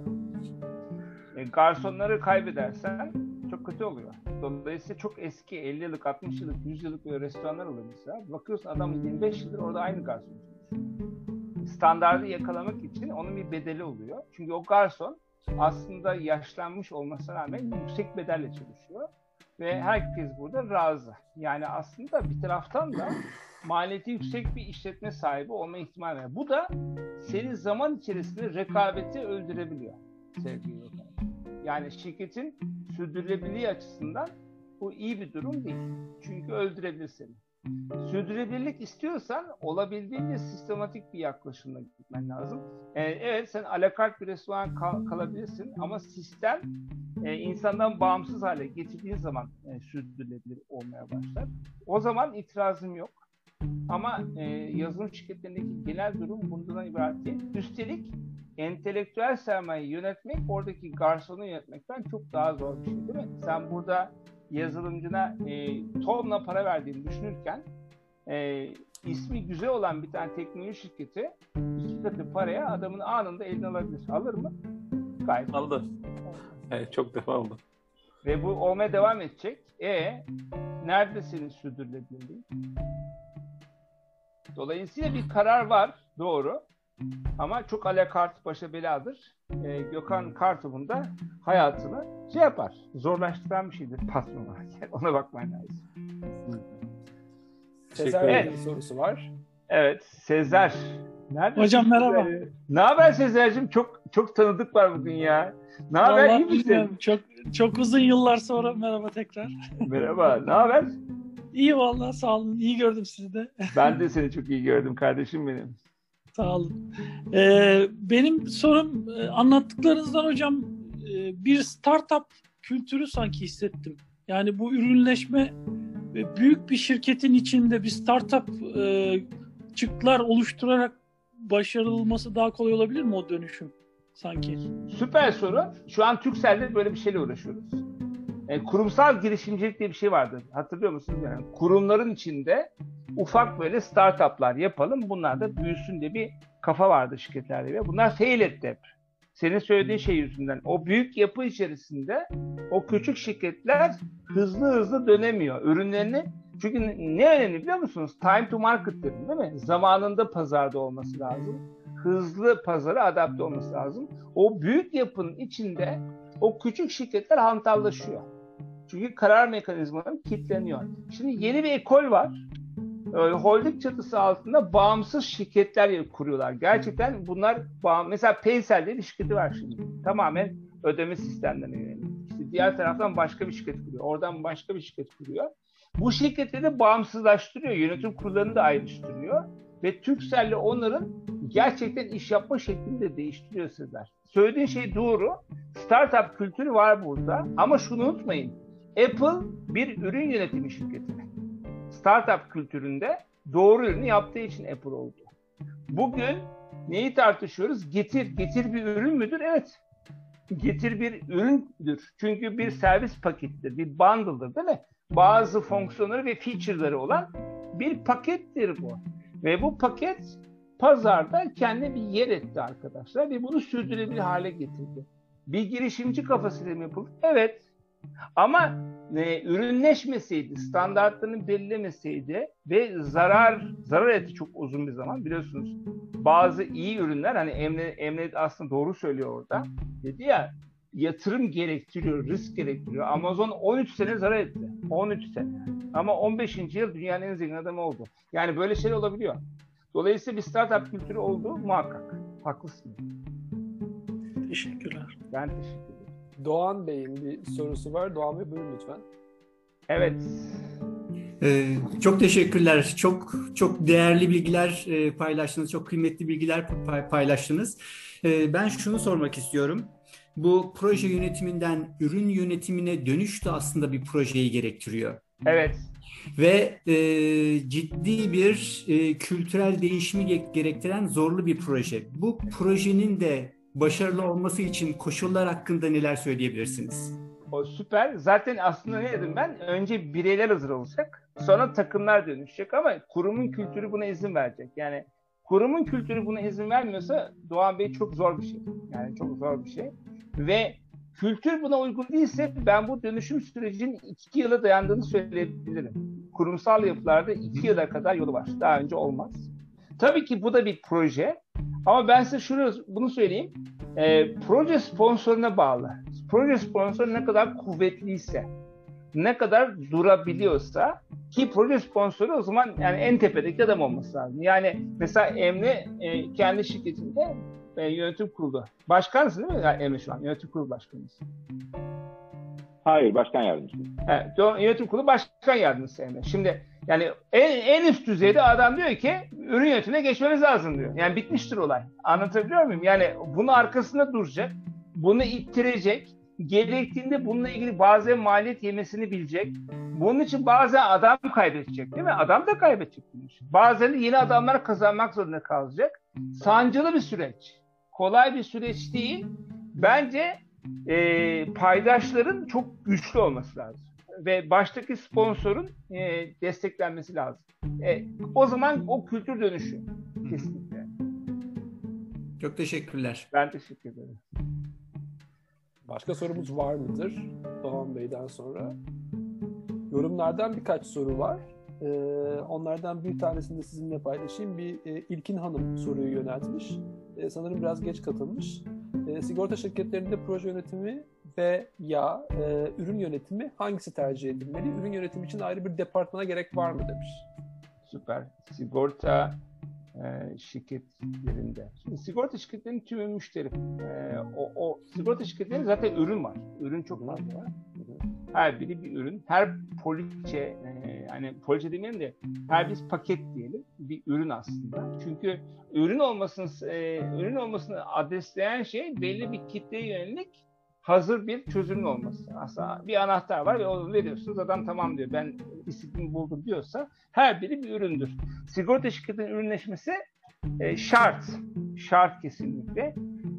E, garsonları kaybedersen çok kötü oluyor. Dolayısıyla çok eski elli yıllık, altmış yıllık, yüz yıllık böyle restoranlar oluyor mesela. Bakıyorsun adam yirmi beş yıldır orada aynı garson. Standartı yakalamak için onun bir bedeli oluyor. Çünkü o garson aslında yaşlanmış olmasına rağmen yüksek bedelle çalışıyor. Ve herkes burada razı. Yani aslında bir taraftan da maliyeti yüksek bir işletme sahibi olma ihtimali var. Bu da senin zaman içerisinde rekabeti öldürebiliyor sevgili dostlar. Yani şirketin sürdürülebilirliği açısından bu iyi bir durum değil. Çünkü öldürebilir seni. Sürdürülebilirlik istiyorsan olabildiğince sistematik bir yaklaşımla gitmen lazım. Ee, evet, sen alakart bir restoran kal- kalabilirsin ama sistem e, insandan bağımsız hale getirdiğin zaman e, sürdürülebilir olmaya başlar. O zaman itirazım yok. Ama e, yazılım şirketlerindeki genel durum bundan ibaret değil. Üstelik entelektüel sermayeyi yönetmek oradaki garsonu yönetmekten çok daha zor bir şey, değil mi? Sen burada yazılımcına e, tonla para verdiğini düşünürken e, ismi güzel olan bir tane teknoloji şirketi iki katı paraya adamın anında eline alabilir. Alır mı? Gayet. Aldı. Evet, çok defa aldı. Ve bu olmaya devam edecek. E nerede senin sürdürülebilirliğin? Dolayısıyla bir karar var. Doğru. Ama çok alakart başa beladır. Ee, Gökhan Kartop'un da hayatını şey yapar, zorlaştıran bir şeydir patron olarak. Yani ona bakman lazım. Sezar, evet. Bir sorusu var. Evet, Sezar. Nerede? Hocam merhaba. Ne haber Sezar'cığım? Çok çok tanıdık var bugün ya. Ne haber? İyi misin? Çok çok uzun yıllar sonra merhaba tekrar. Merhaba. Ne haber? İyi vallahi, sağ olun. İyi gördüm sizi de. Ben de seni çok iyi gördüm kardeşim benim. Sağ olun. Ee, benim sorum, anlattıklarınızdan hocam bir startup kültürü sanki hissettim. Yani bu ürünleşme, büyük bir şirketin içinde bir startup çıktılar oluşturarak başarılması daha kolay olabilir mi o dönüşüm sanki? Süper soru. Şu an Türkcell'de böyle bir şeyle uğraşıyoruz. Yani kurumsal girişimcilik diye bir şey vardı. Hatırlıyor musunuz? Yani kurumların içinde ufak böyle startuplar yapalım, bunlar da büyüsün diye bir kafa vardı şirketlerde. Bunlar fail etti hep. senin söylediğin şey yüzünden o büyük yapı içerisinde o küçük şirketler hızlı hızlı dönemiyor ürünlerini. Çünkü ne önemli biliyor musunuz? Time to market dedim değil mi? Zamanında pazarda olması lazım. Hızlı pazara adapte olması lazım. O büyük yapının içinde o küçük şirketler hantallaşıyor. Çünkü karar mekanizmaları kilitleniyor. Şimdi yeni bir ekol var. Holding çatısı altında bağımsız şirketler kuruyorlar. Gerçekten bunlar bağım... Mesela PaySel diye bir şirketi var şimdi. Tamamen ödeme sistemlerine yönelik. İşte diğer taraftan başka bir şirket kuruyor. Oradan başka bir şirket kuruyor. Bu şirketleri bağımsızlaştırıyor. Yönetim kurullarını da ayrıştırıyor. Ve Türkcell'le onların gerçekten iş yapma şeklini de değiştiriyor sizler. Söylediğin şey doğru. Startup kültürü var burada. Ama şunu unutmayın. Apple bir ürün yönetimi şirketi. Startup kültüründe doğru ürünü yaptığı için Apple oldu. Bugün neyi tartışıyoruz? Getir. Getir bir ürün müdür? Evet. Getir bir üründür. Çünkü bir servis pakettir. Bir bundle'dır değil mi? Bazı fonksiyonları ve feature'ları olan bir pakettir bu. Ve bu paket pazarda kendine bir yer etti arkadaşlar ve bunu sürdürülebilir hale getirdi. Bir girişimci kafasıyla mı yapıldı? Evet. Ama e, ürünleşmeseydi, standartlarını belirlemeseydi ve zarar zarar etti çok uzun bir zaman biliyorsunuz. Bazı iyi ürünler hani Emre, Emre aslında doğru söylüyor orada. Dedi ya yatırım gerektiriyor, risk gerektiriyor. Amazon on üç sene zarar etti. on üç sene. Ama on beşinci yıl dünyanın en zengin adamı oldu. Yani böyle şey olabiliyor. Dolayısıyla bir startup kültürü oldu muhakkak. Haklısın. Teşekkürler. Ben teşekkür ederim. Doğan Bey'in bir sorusu var. Doğan Bey buyurun lütfen. Evet. Ee, çok teşekkürler. Çok çok değerli bilgiler e, paylaştınız. Çok kıymetli bilgiler pay, paylaştınız. E, ben şunu sormak istiyorum. Bu proje yönetiminden ürün yönetimine dönüş de aslında bir projeyi gerektiriyor. Evet. Ve e, ciddi bir e, kültürel değişimi gerektiren zorlu bir proje. Bu projenin de başarılı olması için koşullar hakkında neler söyleyebilirsiniz? O süper. Zaten aslında ne dedim ben? Önce bireyler hazır olacak. Sonra takımlar dönüşecek ama kurumun kültürü buna izin verecek. Yani kurumun kültürü buna izin vermiyorsa Doğan Bey çok zor bir şey. Yani çok zor bir şey. Ve kültür buna uygun değilse ben bu dönüşüm sürecinin iki yıla dayandığını söyleyebilirim. Kurumsal yapılarda iki yıla kadar yolu var. Daha önce olmaz. Tabii ki bu da bir proje. Ama ben size şunu, bunu söyleyeyim. E, proje sponsoruna bağlı. Proje sponsoru ne kadar kuvvetliyse, ne kadar durabiliyorsa ki proje sponsoru o zaman yani en tepedeki adam olması lazım. Yani mesela Emre e, kendi şirketinde e, yönetim kurulu. Başkansın değil mi yani Emre şu an? Yönetim kurulu başkanısın. Hayır, başkan yardımcısı. Evet, yönetim kurulu başkan yardımcısı Emre. Şimdi yani en, en üst düzeyde adam diyor ki ürün yönetimine geçmemiz lazım diyor. Yani bitmiştir olay. Anlatabiliyor muyum? Yani bunun arkasında duracak, bunu ittirecek, gerektiğinde bununla ilgili bazen maliyet yemesini bilecek. Bunun için bazen adam kaybedecek değil mi? Adam da kaybedecek. Bazen de yeni adamlar kazanmak zorunda kalacak. Sancılı bir süreç. Kolay bir süreç değil. Bence e, paydaşların çok güçlü olması lazım. Ve baştaki sponsorun e, desteklenmesi lazım. E, o zaman o kültür dönüşü. Kesinlikle. Çok teşekkürler. Ben teşekkür ederim. Başka sorumuz var mıdır? Doğan Bey'den sonra. Yorumlardan birkaç soru var. Ee, onlardan bir tanesini de sizinle paylaşayım. Bir e, İlkin Hanım soruyu yöneltmiş. E, sanırım biraz geç katılmış. E, sigorta şirketlerinde proje yönetimi ve ya e, ürün yönetimi hangisi tercih edilmeli? Ürün yönetimi için ayrı bir departmana gerek var mı demiş. Süper. Sigorta e, şirketlerinde. Şimdi sigorta şirketlerinin tümü müşteri. E, o, o sigorta şirketlerinde zaten ürün var. Ürün çok fazla var. Her biri bir ürün. Her poliçe, yani e, poliçe demeyelim de her bir paket diyelim bir ürün aslında. Çünkü ürün olmasını e, ürün olmasını adresleyen şey belli bir kitleye yönelik hazır bir çözümün olması. Aslında bir anahtar var ve onu veriyorsunuz. Adam tamam diyor. Ben istediğimi buldum diyorsa her biri bir üründür. Sigorta şirketinin ürünleşmesi e, şart. Şart kesinlikle.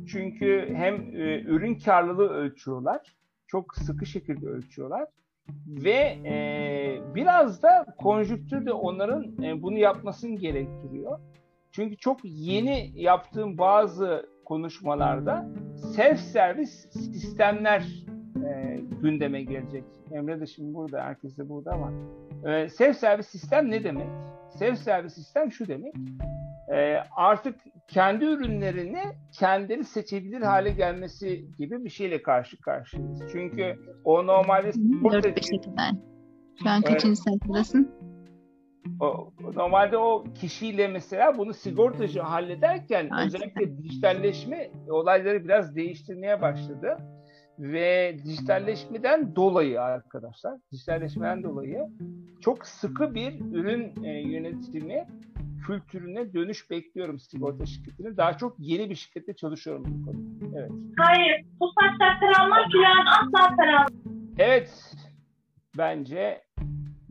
Çünkü hem e, ürün karlılığı ölçüyorlar. Çok sıkı şekilde ölçüyorlar. Ve e, biraz da konjüktür de onların e, bunu yapmasını gerektiriyor. Çünkü çok yeni yaptığım bazı konuşmalarda self-service sistemler e, gündeme gelecek. Emre de şimdi burada, herkes de burada ama e, self-service sistem ne demek? Self-service sistem şu demek, e, artık kendi ürünlerini kendileri seçebilir hale gelmesi gibi bir şeyle karşı karşıyayız. Çünkü o normalde spor seçimler. Şu an kaçıncı sayfadasın? O, normalde o kişiyle mesela bunu sigortacı hallederken Aynen. özellikle dijitalleşme olayları biraz değiştirmeye başladı ve dijitalleşmeden dolayı arkadaşlar dijitalleşmeden dolayı çok sıkı bir ürün e, yönetimi kültürüne dönüş bekliyorum sigorta şirketini. Daha çok yeni bir şirkette çalışıyorum bu konuda. Evet. Hayır, bu saçlar karanlar plan asla karanlar. Evet, bence.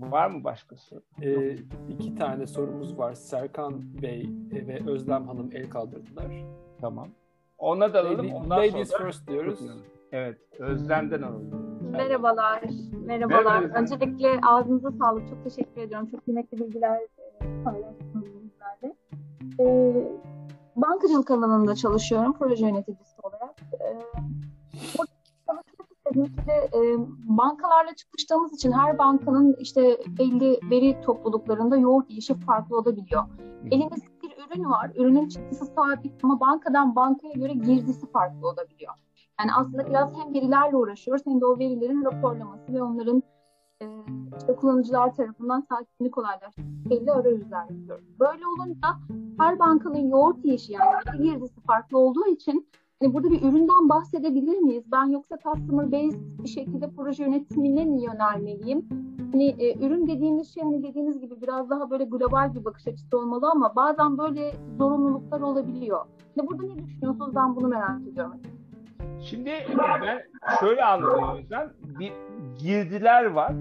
Var mı başkası? Ee, iki tane sorumuz var. Serkan Bey ve Özlem Hanım el kaldırdılar. Tamam. Ona da alalım. Ondan Ladies sonra... first diyoruz. Evet. Özlem'den alalım. Merhabalar. Merhabalar. Merhaba. Öncelikle ağzınıza sağlık. Çok teşekkür ediyorum. Çok kıymetli bilgiler paylaştığınız bizlerle. Ee, bankacılık alanında çalışıyorum. Proje yöneticisi olarak. Ee, bankalarla çalıştığımız için her bankanın işte belli veri topluluklarında yoğun işi farklı olabiliyor. Elimizde bir ürün var, ürünün çıktısı sabit ama bankadan bankaya göre girdisi farklı olabiliyor. Yani aslında biraz hem verilerle uğraşıyoruz hem de o verilerin raporlaması ve onların işte kullanıcılar tarafından takibini kolaylaştırmak belli arayüzler yapıyoruz. Böyle olunca her bankanın yoğurt işi yani girdisi farklı olduğu için yani burada bir üründen bahsedebilir miyiz? Ben yoksa customer based bir şekilde proje yönetimine mi yönelmeliyim? Hani e, ürün dediğimiz şey hani dediğiniz gibi biraz daha böyle global bir bakış açısı olmalı ama bazen böyle zorunluluklar olabiliyor. Yani burada ne düşünüyorsunuz? Ben bunu merak ediyorum. Şimdi ben şöyle anladım o yüzden. Bir girdiler var,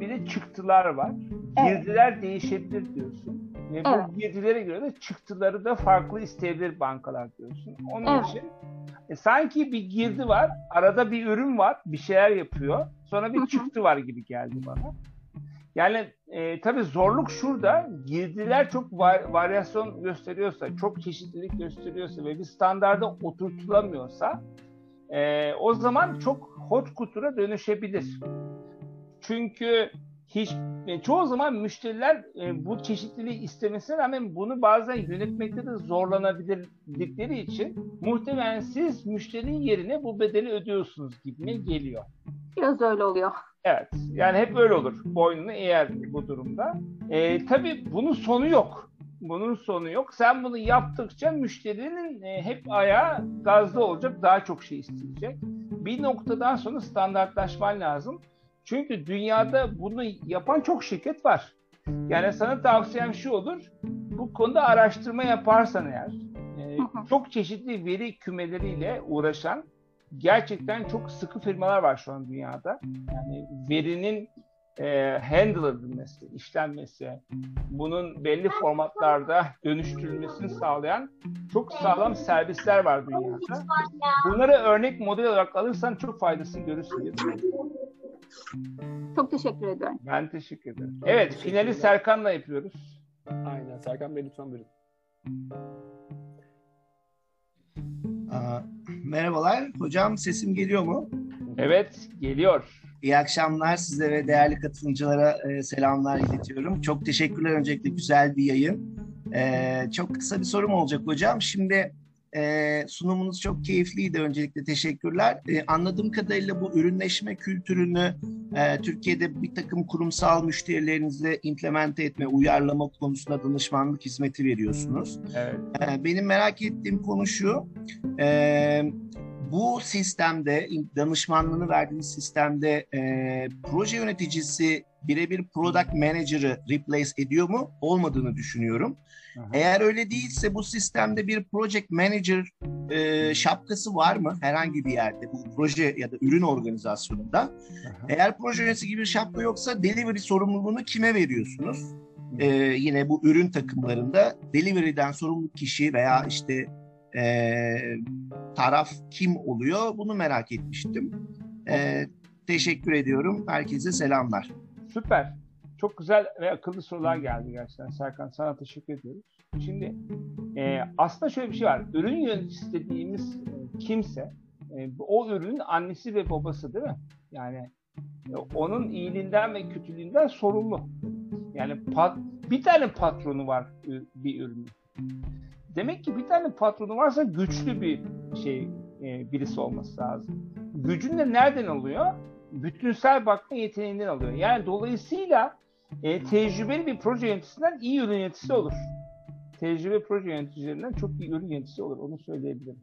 bir de çıktılar var. Girdiler evet. değişebilir diyorsun. Ve bu evet. girdilere göre de çıktıları da farklı isteyebilir bankalar diyorsun. Onun evet. için e, sanki bir girdi var, arada bir ürün var, bir şeyler yapıyor. Sonra bir çıktı var gibi geldi bana. Yani e, tabii zorluk şurada, girdiler çok var, varyasyon gösteriyorsa, çok çeşitlilik gösteriyorsa ve bir standarda oturtulamıyorsa e, o zaman çok hot kutura dönüşebilir. Çünkü... Hiç, çoğu zaman müşteriler e, bu çeşitliliği istemesine rağmen bunu bazen yönetmekte de zorlanabilirdikleri için muhtemelen siz müşterinin yerine bu bedeli ödüyorsunuz gibi geliyor. Biraz öyle oluyor. Evet. Yani hep öyle olur. Boynunu eğer bu durumda. E, tabii bunun sonu yok. Bunun sonu yok. Sen bunu yaptıkça müşterinin e, hep ayağı gazda olacak. Daha çok şey isteyecek. Bir noktadan sonra standartlaşman lazım. Çünkü dünyada bunu yapan çok şirket var. Yani sana tavsiyem şu olur, bu konuda araştırma yaparsan eğer, çok çeşitli veri kümeleriyle uğraşan, gerçekten çok sıkı firmalar var şu an dünyada. Yani verinin e, handle edilmesi, işlenmesi, bunun belli formatlarda dönüştürülmesini sağlayan çok sağlam servisler var dünyada. Bunları örnek model olarak alırsan çok faydasını görürsün. Çok teşekkür ederim. Ben teşekkür ederim. Çok evet, teşekkür finali ederim. Serkan'la yapıyoruz. Aynen, Serkan Bey lütfen buyurun. Aa, merhabalar, hocam sesim geliyor mu? Evet, geliyor. İyi akşamlar size ve değerli katılımcılara e, selamlar iletiyorum. Çok teşekkürler öncelikle, güzel bir yayın. E, çok kısa bir sorum olacak hocam. Şimdi... Ee, sunumunuz çok keyifliydi. Öncelikle teşekkürler. Ee, anladığım kadarıyla bu ürünleşme kültürünü e, Türkiye'de bir takım kurumsal müşterilerinize implemente etme, uyarlama konusunda danışmanlık hizmeti veriyorsunuz. Evet. Ee, benim merak ettiğim konu şu. E, bu sistemde, danışmanlığını verdiğiniz sistemde e, proje yöneticisi birebir product manager'ı replace ediyor mu? Olmadığını düşünüyorum. Aha. Eğer öyle değilse bu sistemde bir project manager e, şapkası var mı herhangi bir yerde bu proje ya da ürün organizasyonunda? Aha. Eğer proje yöneticisi gibi bir şapka yoksa delivery sorumluluğunu kime veriyorsunuz? E, yine bu ürün takımlarında delivery'den sorumlu kişi veya işte e, taraf kim oluyor? Bunu merak etmiştim. E, teşekkür ediyorum. Herkese selamlar. Süper. Çok güzel ve akıllı sorular geldi gerçekten. Serkan sana teşekkür ediyoruz. Şimdi E, aslında şöyle bir şey var. Ürün yöneticisi dediğimiz kimse e, o ürünün annesi ve babası değil mi? Yani e, onun iyiliğinden ve kötülüğünden sorumlu. Yani pat, bir tane patronu var bir ürünün. Demek ki bir tane patronu varsa güçlü bir şey e, birisi olması lazım. Gücünü de nereden alıyor? Bütünsel bakma yeteneğinden alıyor. Yani dolayısıyla e, tecrübeli bir proje yöneticisinden iyi ürün yöneticisi olur. Tecrübeli proje yöneticilerinden çok iyi ürün yöneticisi olur. Onu söyleyebilirim.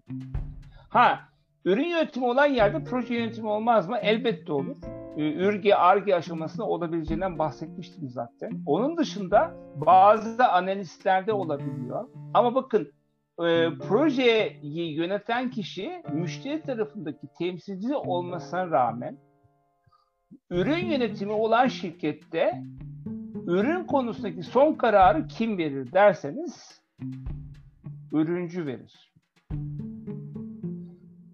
Ha, ürün yönetimi olan yerde proje yönetimi olmaz mı? Elbette olur. Ürge, Arge aşamasında olabileceğinden bahsetmiştim zaten. Onun dışında bazı analistlerde olabiliyor. Ama bakın e, projeyi yöneten kişi müşteri tarafındaki temsilci olmasına rağmen ürün yönetimi olan şirkette ürün konusundaki son kararı kim verir derseniz ürüncü verir.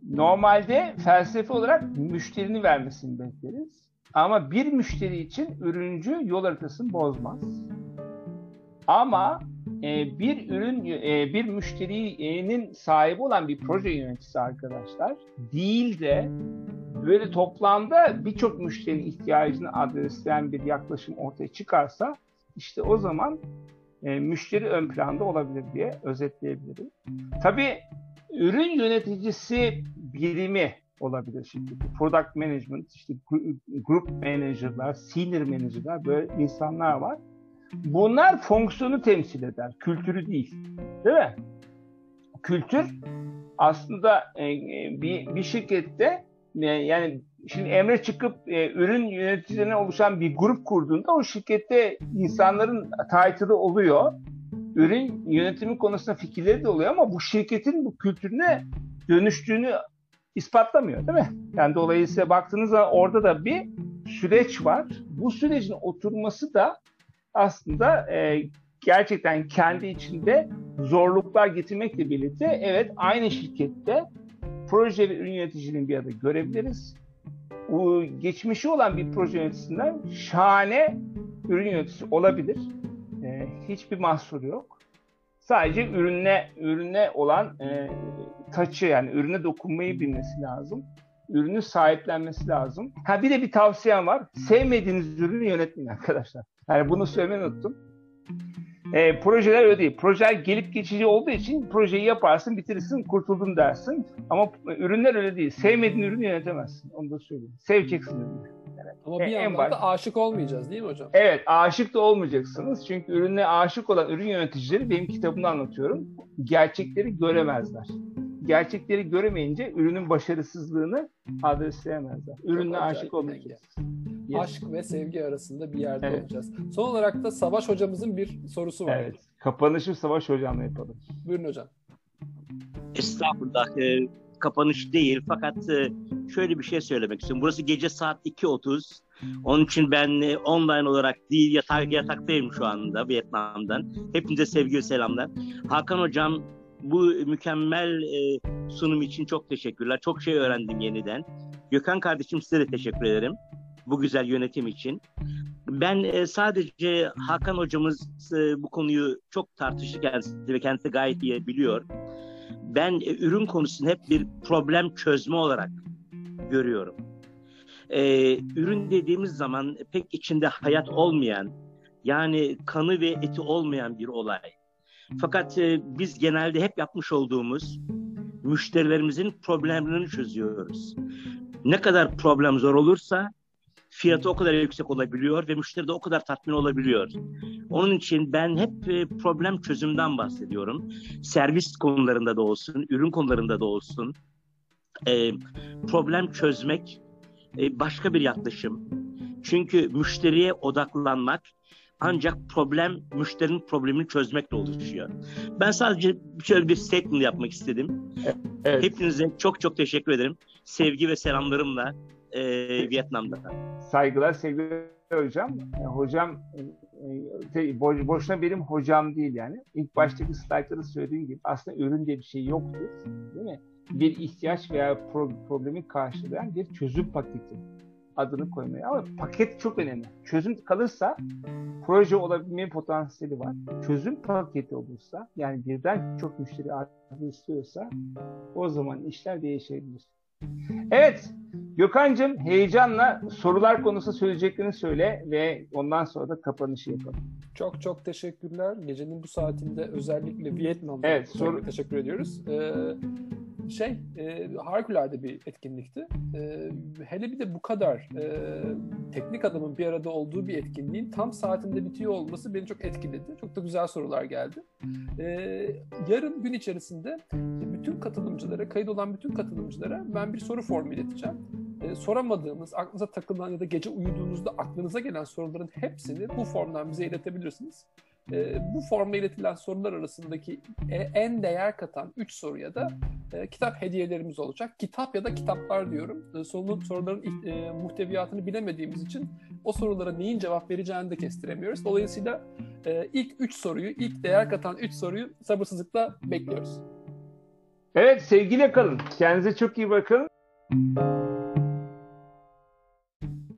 Normalde felsefe olarak müşterinin vermesini bekleriz. Ama bir müşteri için ürüncü yol haritasını bozmaz. Ama e, bir ürün e, bir müşterinin sahibi olan bir proje yöneticisi arkadaşlar değil de böyle toplamda birçok müşterinin ihtiyacını adresleyen bir yaklaşım ortaya çıkarsa işte o zaman e, müşteri ön planda olabilir diye özetleyebilirim. Tabii ürün yöneticisi birimi olabilir şimdi. Product management, işte group manager'lar, senior manager'lar, böyle insanlar var. Bunlar fonksiyonu temsil eder, kültürü değil. Değil mi? Kültür aslında bir, bir şirkette, yani şimdi Emre çıkıp ürün yöneticilerinden oluşan bir grup kurduğunda o şirkette insanların title'ı oluyor. Ürün yönetimi konusunda fikirleri de oluyor ama bu şirketin bu kültürüne dönüştüğünü ispatlamıyor değil mi? Yani dolayısıyla baktığınızda orada da bir süreç var. Bu sürecin oturması da aslında e, gerçekten kendi içinde zorluklar getirmekle birlikte evet aynı şirkette proje ve ürün yöneticiliğini bir arada görebiliriz. O, geçmişi olan bir proje yöneticisinden şahane ürün yöneticisi olabilir. Hiçbir mahsuru yok. Sadece ürüne ürüne olan e, taçı yani ürüne dokunmayı bilmesi lazım. Ürünü sahiplenmesi lazım. Ha bir de bir tavsiyem var. Sevmediğiniz ürünü yönetmeyin arkadaşlar. Yani bunu söylemeyi unuttum. E, projeler öyle değil. Projeler gelip geçici olduğu için projeyi yaparsın, bitirirsin, kurtuldun dersin. Ama ürünler öyle değil. Sevmediğin ürünü yönetemezsin. Onu da söyleyeyim. Seveceksin ürünü. Ama bir yandan baş... da aşık olmayacağız değil mi hocam? Evet, aşık da olmayacaksınız. Çünkü ürüne aşık olan ürün yöneticileri benim kitabımda anlatıyorum. Gerçekleri göremezler. Gerçekleri göremeyince ürünün başarısızlığını adresleyemezler. Ürüne aşık olmayacağız. Yes. Aşk ve sevgi arasında bir yerde evet. olacağız. Son olarak da Savaş hocamızın bir sorusu var. Evet. Kapanışı Savaş hocamla yapalım. Buyurun hocam. Estağfurullah. Kapanış değil fakat şöyle bir şey söylemek istiyorum. Burası gece saat iki otuz. Onun için ben online olarak değil yatak, yataktayım şu anda Vietnam'dan. Hepinize sevgi ve selamlar. Hakan hocam bu mükemmel sunum için çok teşekkürler. Çok şey öğrendim yeniden. Gökhan kardeşim size de teşekkür ederim. Bu güzel yönetim için. Ben sadece Hakan hocamız bu konuyu çok tartıştı kendisi ve kendisi gayet iyi biliyor. Ben ürün konusunu hep bir problem çözme olarak görüyorum. Ee, ürün dediğimiz zaman pek içinde hayat olmayan, yani kanı ve eti olmayan bir olay. Fakat e, biz genelde hep yapmış olduğumuz müşterilerimizin problemlerini çözüyoruz. Ne kadar problem zor olursa fiyatı o kadar yüksek olabiliyor ve müşteri de o kadar tatmin olabiliyor. Onun için ben hep problem çözümden bahsediyorum. Servis konularında da olsun, ürün konularında da olsun. E, problem çözmek e, başka bir yaklaşım. Çünkü müşteriye odaklanmak ancak problem, müşterinin problemini çözmekle oluşuyor. Ben sadece şöyle bir statement yapmak istedim. Evet. Hepinize çok çok teşekkür ederim. Sevgi ve selamlarımla. E, Vietnam'da. Saygılar, sevgiler hocam. Yani hocam e, boş, boşuna benim hocam değil yani. İlk baştaki slaytları söylediğim gibi aslında ürün diye bir şey yoktur. Değil mi? Bir ihtiyaç veya pro, problemi karşılayan bir çözüm paketi. adını koymayı. Ama paket çok önemli. Çözüm kalırsa proje olabilme potansiyeli var. Çözüm paketi olursa, yani birden çok müşteri artırmak istiyorsa o zaman işler değişebilir. Evet Gökhan'cığım, heyecanla sorular konusu söyleyeceklerini söyle ve ondan sonra da kapanışı yapalım. Çok çok teşekkürler. Gecenin bu saatinde özellikle Vietnam'da evet, soru... teşekkür ediyoruz. Ee, şey e, harikulade bir etkinlikti. Ee, hele bir de bu kadar e, teknik adamın bir arada olduğu bir etkinliğin tam saatinde bitiyor olması beni çok etkiledi. Çok da güzel sorular geldi. Ee, yarın gün içerisinde bütün katılımcılara, kayıt olan bütün katılımcılara ben bir soru formu ileteceğim. Ee, soramadığımız, aklınıza takılan ya da gece uyuduğunuzda aklınıza gelen soruların hepsini bu formdan bize iletebilirsiniz. Ee, bu forma iletilen sorular arasındaki en değer katan üç soruya da e, kitap hediyelerimiz olacak. Kitap ya da kitaplar diyorum. Ee, sorunun, soruların e, muhteviyatını bilemediğimiz için o sorulara neyin cevap vereceğini de kestiremiyoruz. Dolayısıyla e, ilk üç soruyu, ilk değer katan üç soruyu sabırsızlıkla bekliyoruz. Evet, sevgiyle kalın. Kendinize çok iyi bakın.